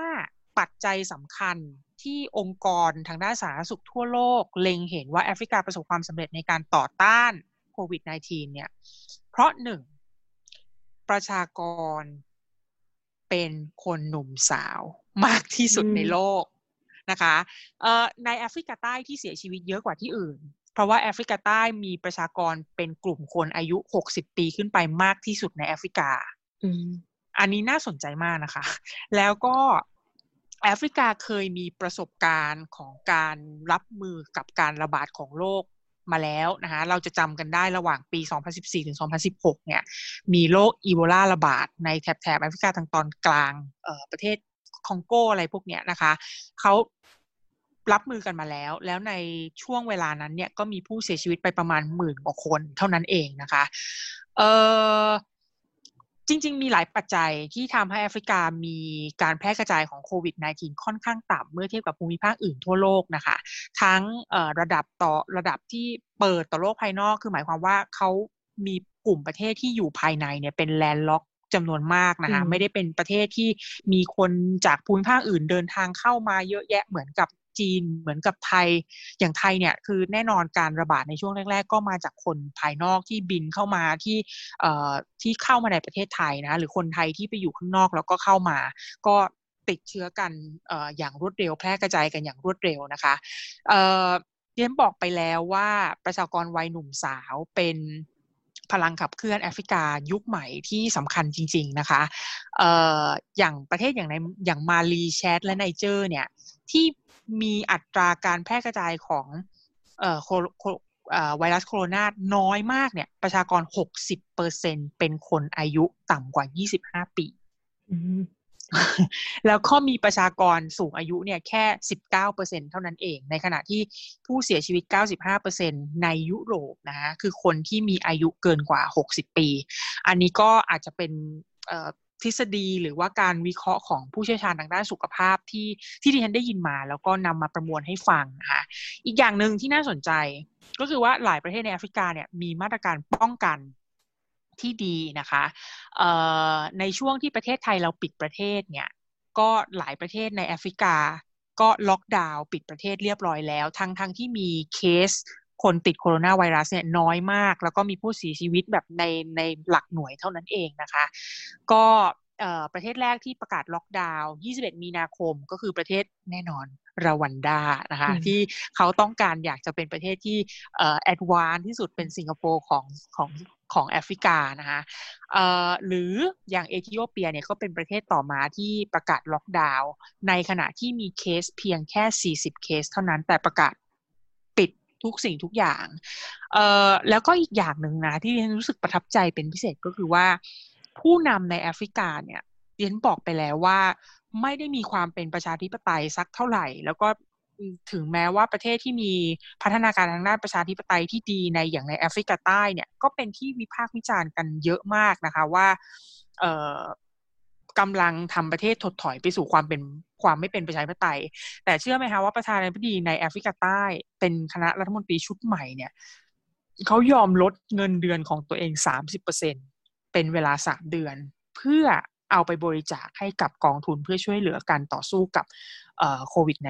ปัจจัยสำคัญที่องค์กรทางด้านสาธารณสุขทั่วโลกเล็งเห็นว่าแอฟริกาประสบความสำเร็จในการต่อต้านโควิด สิบเก้า เนี่ยเพราะหนึ่งประชากรเป็นคนหนุ่มสาวมากที่สุดในโลกนะคะเอ่อในแอฟริกาใต้ที่เสียชีวิตเยอะกว่าที่อื่นเพราะว่าแอฟริกาใต้มีประชากรเป็นกลุ่มคนอายุหกสิบปีขึ้นไปมากที่สุดในแอฟริกาอืมอันนี้น่าสนใจมากนะคะแล้วก็แอฟริกาเคยมีประสบการณ์ของการรับมือกับการระบาดของโรคมาแล้วนะคะเราจะจำกันได้ระหว่างปีสองพันสิบสี่ถึงสองพันสิบหกเนี่ยมีโรคอีโบลาระบาดในแถบแถบแอฟริกาทางตอนกลางเอ่อประเทศคองโกอะไรพวกเนี้ยนะคะเขารับมือกันมาแล้วแล้วในช่วงเวลานั้นเนี่ยก็มีผู้เสียชีวิตไปประมาณหมื่นกว่าคนเท่านั้นเองนะคะเอ่อจริงๆมีหลายปัจจัยที่ทำให้แอฟริกามีการแพร่กระจายของโควิด สิบเก้า ค่อนข้างต่ำเมื่อเทียบกับภูมิภาคอื่นทั่วโลกนะคะทั้งระดับต่อระดับที่เปิดต่อโลกภายนอกคือหมายความว่าเขามีกลุ่มประเทศที่อยู่ภายในเนี่ยเป็นแลนด์ล็อกจำนวนมากนะคะไม่ได้เป็นประเทศที่มีคนจากภูมิภาคอื่นเดินทางเข้ามาเยอะแยะเหมือนกับจีนเหมือนกับไทยอย่างไทยเนี่ยคือแน่นอนการระบาดในช่วงแรกๆก็มาจากคนภายนอกที่บินเข้ามาที่เอ่อที่เข้ามาในประเทศไทยนะหรือคนไทยที่ไปอยู่ข้างนอกแล้วก็เข้ามาก็ติดเชื้อกันเอ่ออย่างรวดเร็วแพร่กระจายกันอย่างรวดเร็วนะคะเอ่อเรียนบอกไปแล้วว่าประชากรวัยหนุ่มสาวเป็นพลังขับเคลื่อนแอฟริกายุคใหม่ที่สำคัญจริงๆนะคะเอ่ออย่างประเทศอย่างในอย่างมาลีแชดและไนเจอร์เนี่ยที่มีอัตราการแพร่กระจายของเอ่อไวรัสโคโรนาน้อยมากเนี่ยประชากร หกสิบเปอร์เซ็นต์ เป็นคนอายุต่ำกว่ายี่สิบห้าปี mm-hmm. แล้วก็มีประชากรสูงอายุเนี่ยแค่ สิบเก้าเปอร์เซ็นต์ เท่านั้นเองในขณะที่ผู้เสียชีวิต เก้าสิบห้าเปอร์เซ็นต์ ในยุโรปนะฮะคือคนที่มีอายุเกินกว่าหกสิบปีอันนี้ก็อาจจะเป็นเอ่อทฤษฎีหรือว่าการวิเคราะห์ของผู้เชี่ยวชาญทางด้านสุขภาพที่ที่ดิฉันได้ยินมาแล้วก็นำมาประมวลให้ฟังนะคะอีกอย่างนึงที่น่าสนใจก็คือว่าหลายประเทศในแอฟริกาเนี่ยมีมาตรการป้องกันที่ดีนะคะเอ่อในช่วงที่ประเทศไทยเราปิดประเทศเนี่ยก็หลายประเทศในแอฟริกาก็ล็อกดาวน์ปิดประเทศเรียบร้อยแล้วทั้งทั้งที่มีเคสคนติดโคโรนาไวรัสเนี่ยน้อยมากแล้วก็มีผู้เสียชีวิตแบบในในหลักหน่วยเท่านั้นเองนะคะก็เอ่อประเทศแรกที่ประกาศล็อกดาวน์ยี่สิบเอ็ดมีนาคมก็คือประเทศแน่นอนรวันดานะคะที่เขาต้องการอยากจะเป็นประเทศที่เอ่อแอดวานซ์ที่สุดเป็นสิงคโปร์ของของ ของแอฟริกานะคะหรืออย่างเอธิโอเปียเนี่ยก็เป็นประเทศต่อมาที่ประกาศล็อกดาวน์ในขณะที่มีเคสเพียงแค่สี่สิบเคสเท่านั้นแต่ประกาศปิดทุกสิ่งทุกอย่างแล้วก็อีกอย่างหนึ่งนะที่รู้สึกประทับใจเป็นพิเศษก็คือว่าผู้นำในแอฟริกาเนี่ยเรียนบอกไปแล้วว่าไม่ได้มีความเป็นประชาธิปไตยสักเท่าไหร่แล้วก็ถึงแม้ว่าประเทศที่มีพัฒนาการทางด้านประชาธิปไตยที่ดีในอย่างในแอฟริกาใต้เนี่ยก็เป็นที่วิพากษ์วิจารณ์กันเยอะมากนะคะว่าเอ่อกำลังทำประเทศถดถอยไปสู่ความเป็นความไม่เป็นประชาธิปไตยแต่เชื่อไหมคะว่าประธานาธิบดีในแอฟริกาใต้เป็นคณะรัฐมนตรีชุดใหม่เนี่ยเขายอมลดเงินเดือนของตัวเอง สามสิบเปอร์เซ็นต์ เป็นเวลาสามเดือนเพื่อเอาไปบริจาคให้กับกองทุนเพื่อช่วยเหลือการต่อสู้กับโควิด สิบเ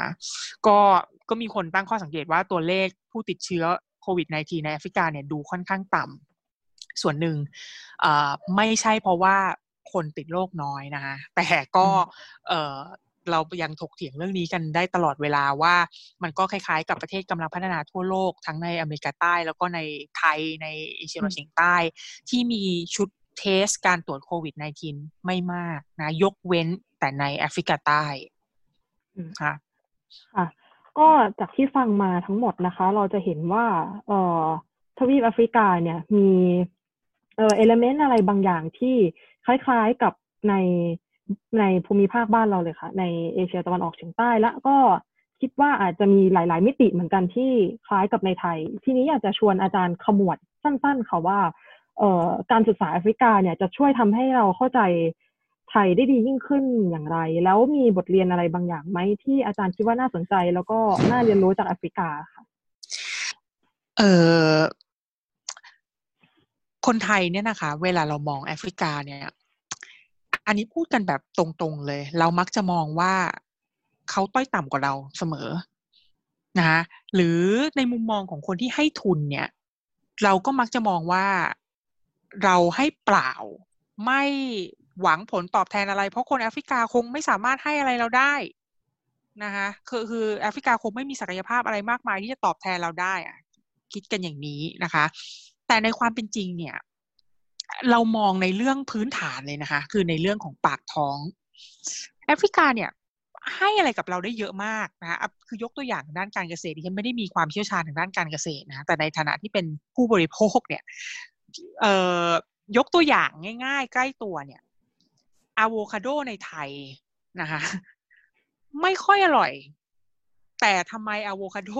ก้าก็ก็มีคนตั้งข้อสังเกตว่าตัวเลขผู้ติดเชื้อโควิด สิบเก้า ในแอฟริกาเนี่ยดูค่อนข้างต่ำส่วนหนึ่งไม่ใช่เพราะว่าคนติดโรคน้อยนะคะแต่ก็เรายังถกเถียงเรื่องนี้กันได้ตลอดเวลาว่ามันก็คล้ายๆกับประเทศกำลังพัฒนาทั่วโลกทั้งในอเมริกาใต้แล้วก็ในไทยในเอเชียตะวันออกเฉียงใต้ที่มีชุดเทสการตรวจโควิด สิบเก้า ไม่มากนะยกเว้นแต่ในแอฟริกาใต้ค่ะค่ะก็จากที่ฟังมาทั้งหมดนะคะเราจะเห็นว่าเอ่อทวีปแอฟริกาเนี่ยมีเอ่อเอลิเมนต์อะไรบางอย่างที่คล้ายๆกับในในภูมิภาคบ้านเราเลยค่ะในเอเชียตะวันออกเฉียงใต้และก็คิดว่าอาจจะมีหลายๆมิติเหมือนกันที่คล้ายกับในไทยทีนี้อยากจะชวนอาจารย์ขมวดสั้นๆค่ะว่าเอ่อการศึกษาแอฟริกาเนี่ยจะช่วยทำให้เราเข้าใจไทยได้ดียิ่งขึ้นอย่างไรแล้วมีบทเรียนอะไรบางอย่างไหมที่อาจารย์คิดว่าน่าสนใจแล้วก็น่าเรียนรู้จากแอฟริกาค่ะเอ่อคนไทยเนี่ยนะคะเวลาเรามองแอฟริกาเนี่ยอันนี้พูดกันแบบตรงๆเลยเรามักจะมองว่าเขาต้อยต่ำกว่าเราเสมอนะคะหรือในมุมมองของคนที่ให้ทุนเนี่ยเราก็มักจะมองว่าเราให้เปล่าไม่หวังผลตอบแทนอะไรเพราะคนแอฟริกาคงไม่สามารถให้อะไรเราได้นะคะคือคือแอฟริกาคงไม่มีศักยภาพอะไรมากมายที่จะตอบแทนเราได้อะคิดกันอย่างนี้นะคะแต่ในความเป็นจริงเนี่ยเรามองในเรื่องพื้นฐานเลยนะคะคือในเรื่องของปากท้องแอฟริกาเนี่ยให้อะไรกับเราได้เยอะมากนะคือยกตัวอย่างด้านการเกษตรที่ฉันไม่ได้มีความเชี่ยวชาญทางด้านการเกษตรนะแต่ในฐานะที่เป็นผู้บริโภคเนี่ยเอ่อยกตัวอย่างง่ายๆใกล้ตัวเนี่ยอะโวคาโดในไทยนะคะไม่ค่อยอร่อยแต่ทำไมอะโวคาโด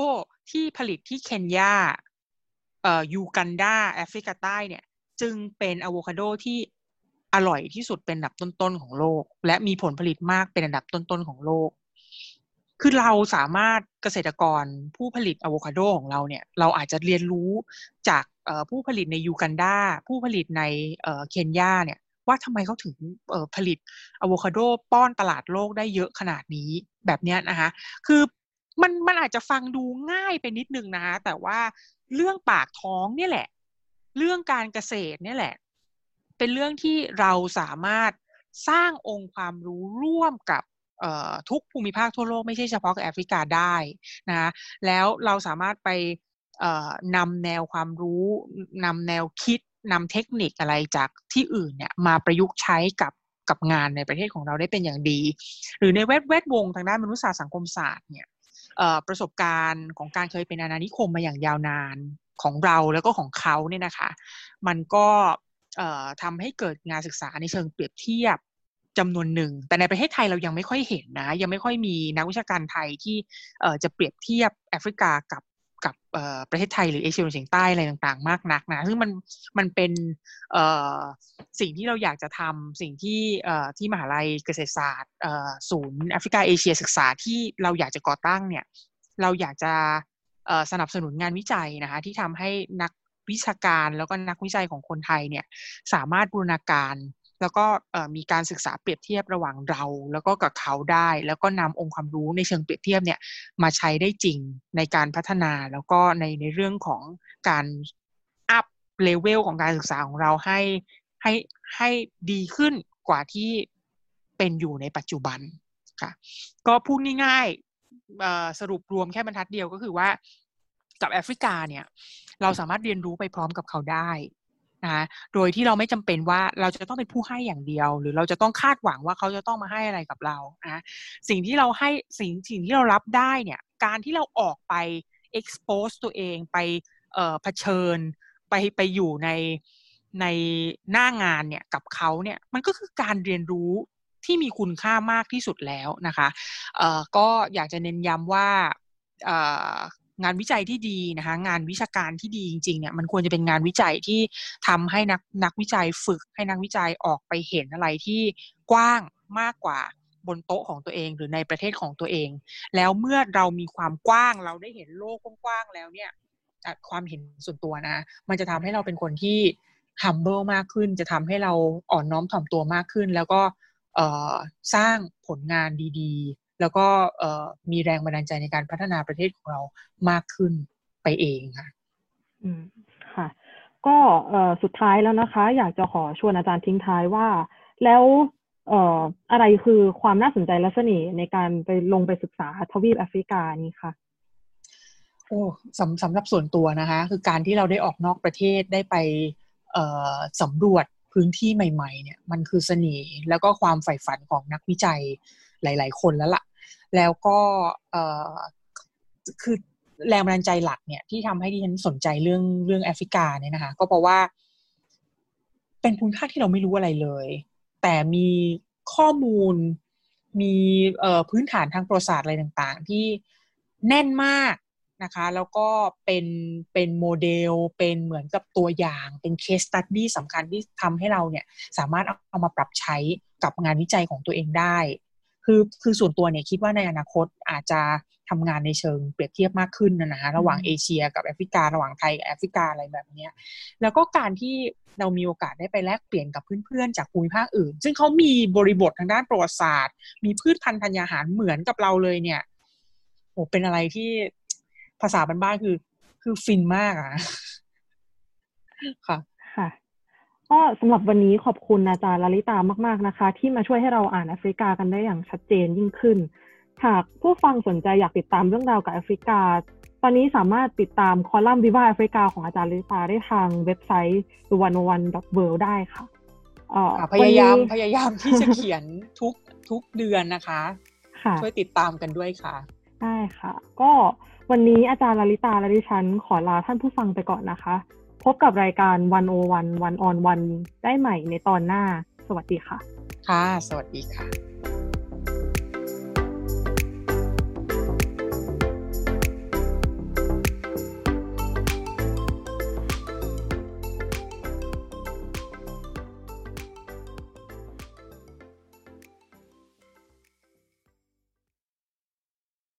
ที่ผลิตที่เคนยาเอ่อยูกันดาแอฟริกาใต้เนี่ยจึงเป็นอะโวคาโดที่อร่อยที่สุดเป็นอันดับต้นๆของโลกและมีผลผลิตมากเป็นอันดับต้นๆของโลกคือเราสามารถเกษตรกรผู้ผลิตอะโวคาโดของเราเนี่ยเราอาจจะเรียนรู้จากเอ่อผู้ผลิตในยูกันดาผู้ผลิตในเอ่อเคนยาเนี่ยว่าทำไมเขาถึงผลิตอะโวคาโดป้อนตลาดโลกได้เยอะขนาดนี้แบบนี้นะคะคือมันมันอาจจะฟังดูง่ายไปนิดนึงนะคะแต่ว่าเรื่องปากท้องเนี่ยแหละเรื่องการเกษตรเนี่ยแหละเป็นเรื่องที่เราสามารถสร้างองค์ความรู้ร่วมกับทุกภูมิภาคทั่วโลกไม่ใช่เฉพาะกับแอฟริกาได้นะคะแล้วเราสามารถไปนำแนวความรู้นำแนวคิดนำเทคนิคอะไรจากที่อื่นเนี่ยมาประยุกต์ใช้กับกับงานในประเทศของเราได้เป็นอย่างดีหรือในแวดแวดวงทางด้านมนุษยศาสตร์สังคมศาสตร์เนี่ยประสบการณ์ของการเคยเป็นอาณานิคมมาอย่างยาวนานของเราแล้วก็ของเขาเนี่ยนะคะมันก็ทำให้เกิดงานศึกษาในเชิงเปรียบเทียบจำนวนหนึ่งแต่ในประเทศไทยเรายังไม่ค่อยเห็นนะยังไม่ค่อยมีนักวิชาการไทยที่จะเปรียบเทียบแอฟริกากับกับประเทศไทยหรือเอเชียตะวันออกเฉียงใต้อะไรต่างๆมากนักนะซึ่งมันมันเป็นสิ่งที่เราอยากจะทำสิ่งที่ที่มหาลัยเกษตรศาสตร์ศูนย์แอฟริกาเอเชียศึกษาที่เราอยากจะก่อตั้งเนี่ยเราอยากจะสนับสนุนงานวิจัยนะคะที่ทำให้นักวิชาการแล้วก็นักวิจัยของคนไทยเนี่ยสามารถบูรณาการแล้วก็มีการศึกษาเปรียบเทียบระหว่างเราแล้วก็กับเขาได้แล้วก็นำองค์ความรู้ในเชิงเปรียบเทียบเนี่ยมาใช้ได้จริงในการพัฒนาแล้วก็ในในเรื่องของการอัพเลเวลของการศึกษาของเราให้ให้ให้ดีขึ้นกว่าที่เป็นอยู่ในปัจจุบันค่ะก็พูดง่ายๆสรุปรวมแค่บรรทัดเดียวก็คือว่า กับแอฟริกาเนี่ยเราสามารถเรียนรู้ไปพร้อมกับเขาได้นะโดยที่เราไม่จำเป็นว่าเราจะต้องเป็นผู้ให้อย่างเดียวหรือเราจะต้องคาดหวังว่าเขาจะต้องมาให้อะไรกับเรานะสิ่งที่เราให้สิ่งสิ่งที่เรารับได้เนี่ยการที่เราออกไป expose ตัวเองไปเอ่อเผชิญไปไปอยู่ในในหน้างานเนี่ยกับเขาเนี่ยมันก็คือการเรียนรู้ที่มีคุณค่ามากที่สุดแล้วนะคะเอ่อก็อยากจะเน้นย้ำว่าเอ่องานวิจัยที่ดีนะคะงานวิชาการที่ดีจริงๆเนี่ยมันควรจะเป็นงานวิจัยที่ทำให้นักนักวิจัยฝึกให้นักวิจัยออกไปเห็นอะไรที่กว้างมากกว่าบนโต๊ะของตัวเองหรือในประเทศของตัวเองแล้วเมื่อเรามีความกว้างเราได้เห็นโลกกว้างๆแล้วเนี่ยความเห็นส่วนตัวนะมันจะทำให้เราเป็นคนที่ humble มากขึ้นจะทำให้เราอ่อนน้อมถ่อมตัวมากขึ้นแล้วก็สร้างผลงานดีๆแล้วก็มีแรงบันดาลใจในการพัฒนาประเทศของเรามากขึ้นไปเองค่ะอืมค่ะก็สุดท้ายแล้วนะคะอยากจะขอชวนอาจารย์ทิ้งท้ายว่าแล้วอะไรคือความน่าสนใจและเสน่ห์ในการไปลงไปศึกษาทวีปแอฟริกานี้ค่ะโอ้สำสำหรับส่วนตัวนะคะคือการที่เราได้ออกนอกประเทศได้ไปสำรวจพื้นที่ใหม่ๆเนี่ยมันคือเสน่ห์แล้วก็ความใฝ่ฝันของนักวิจัยหลายๆคนแล้วล่ะแล้วก็คือแรงบันดาลใจหลักเนี่ยที่ทำให้ดิฉันสนใจเรื่องเรื่องแอฟริกาเนี่ยนะคะก็เพราะว่าเป็นภูมิภาคที่เราไม่รู้อะไรเลยแต่มีข้อมูลมีพื้นฐานทางประวัติศาสตร์อะไรต่างๆที่แน่นมากนะคะแล้วก็เป็นเป็นโมเดลเป็นเหมือนกับตัวอย่างเป็น case study สำคัญที่ทำให้เราเนี่ยสามารถเอาเอามาปรับใช้กับงานวิจัยของตัวเองได้คือคือส่วนตัวเนี่ยคิดว่าในอนาคตอาจจะทำงานในเชิงเปรียบเทียบมากขึ้นนะฮะระหว่างเอเชียกับแอฟริการะหว่างไทยกับแอฟริกาอะไรแบบนี้แล้วก็การที่เรามีโอกาสได้ไปแลกเปลี่ยนกับเพื่อนๆจากภูมิภาคอื่นซึ่งเขามีบริบททางด้านประวัติศาสตร์มีพืชพันธุ์ธัญญาหารเหมือนกับเราเลยเนี่ยโอ้เป็นอะไรที่ภาษาบ้านๆคือคือฟินมากอ่ะค่ะค่ะก็สำหรับวันนี้ขอบคุณอาจารย์ลลิตามากๆนะคะที่มาช่วยให้เราอ่านแอฟริกากันได้อย่างชัดเจนยิ่งขึ้นหากผู้ฟังสนใจอยากติดตามเรื่องราวกับแอฟริกาตอนนี้สามารถติดตามคอลัมน์วิวาแอฟริกาของอาจารย์ลลิตาได้ทางเว็บไซต์ หนึ่งศูนย์หนึ่ง ดอท เวิลด์ ได้ค่ะพยายามพยายามที่จะเขียนทุกทุกเดือนนะคะช่วยติดตามกันด้วยค่ะได้ค่ะก็วันนี้อาจารย์ลลิตาและดิฉันขอลาท่านผู้ฟังไปก่อนนะคะพบกับรายการ หนึ่งศูนย์หนึ่ง วัน ออน วัน ได้ใหม่ในตอนหน้าสวัสดีค่ะค่ะสวัสดีค่ะ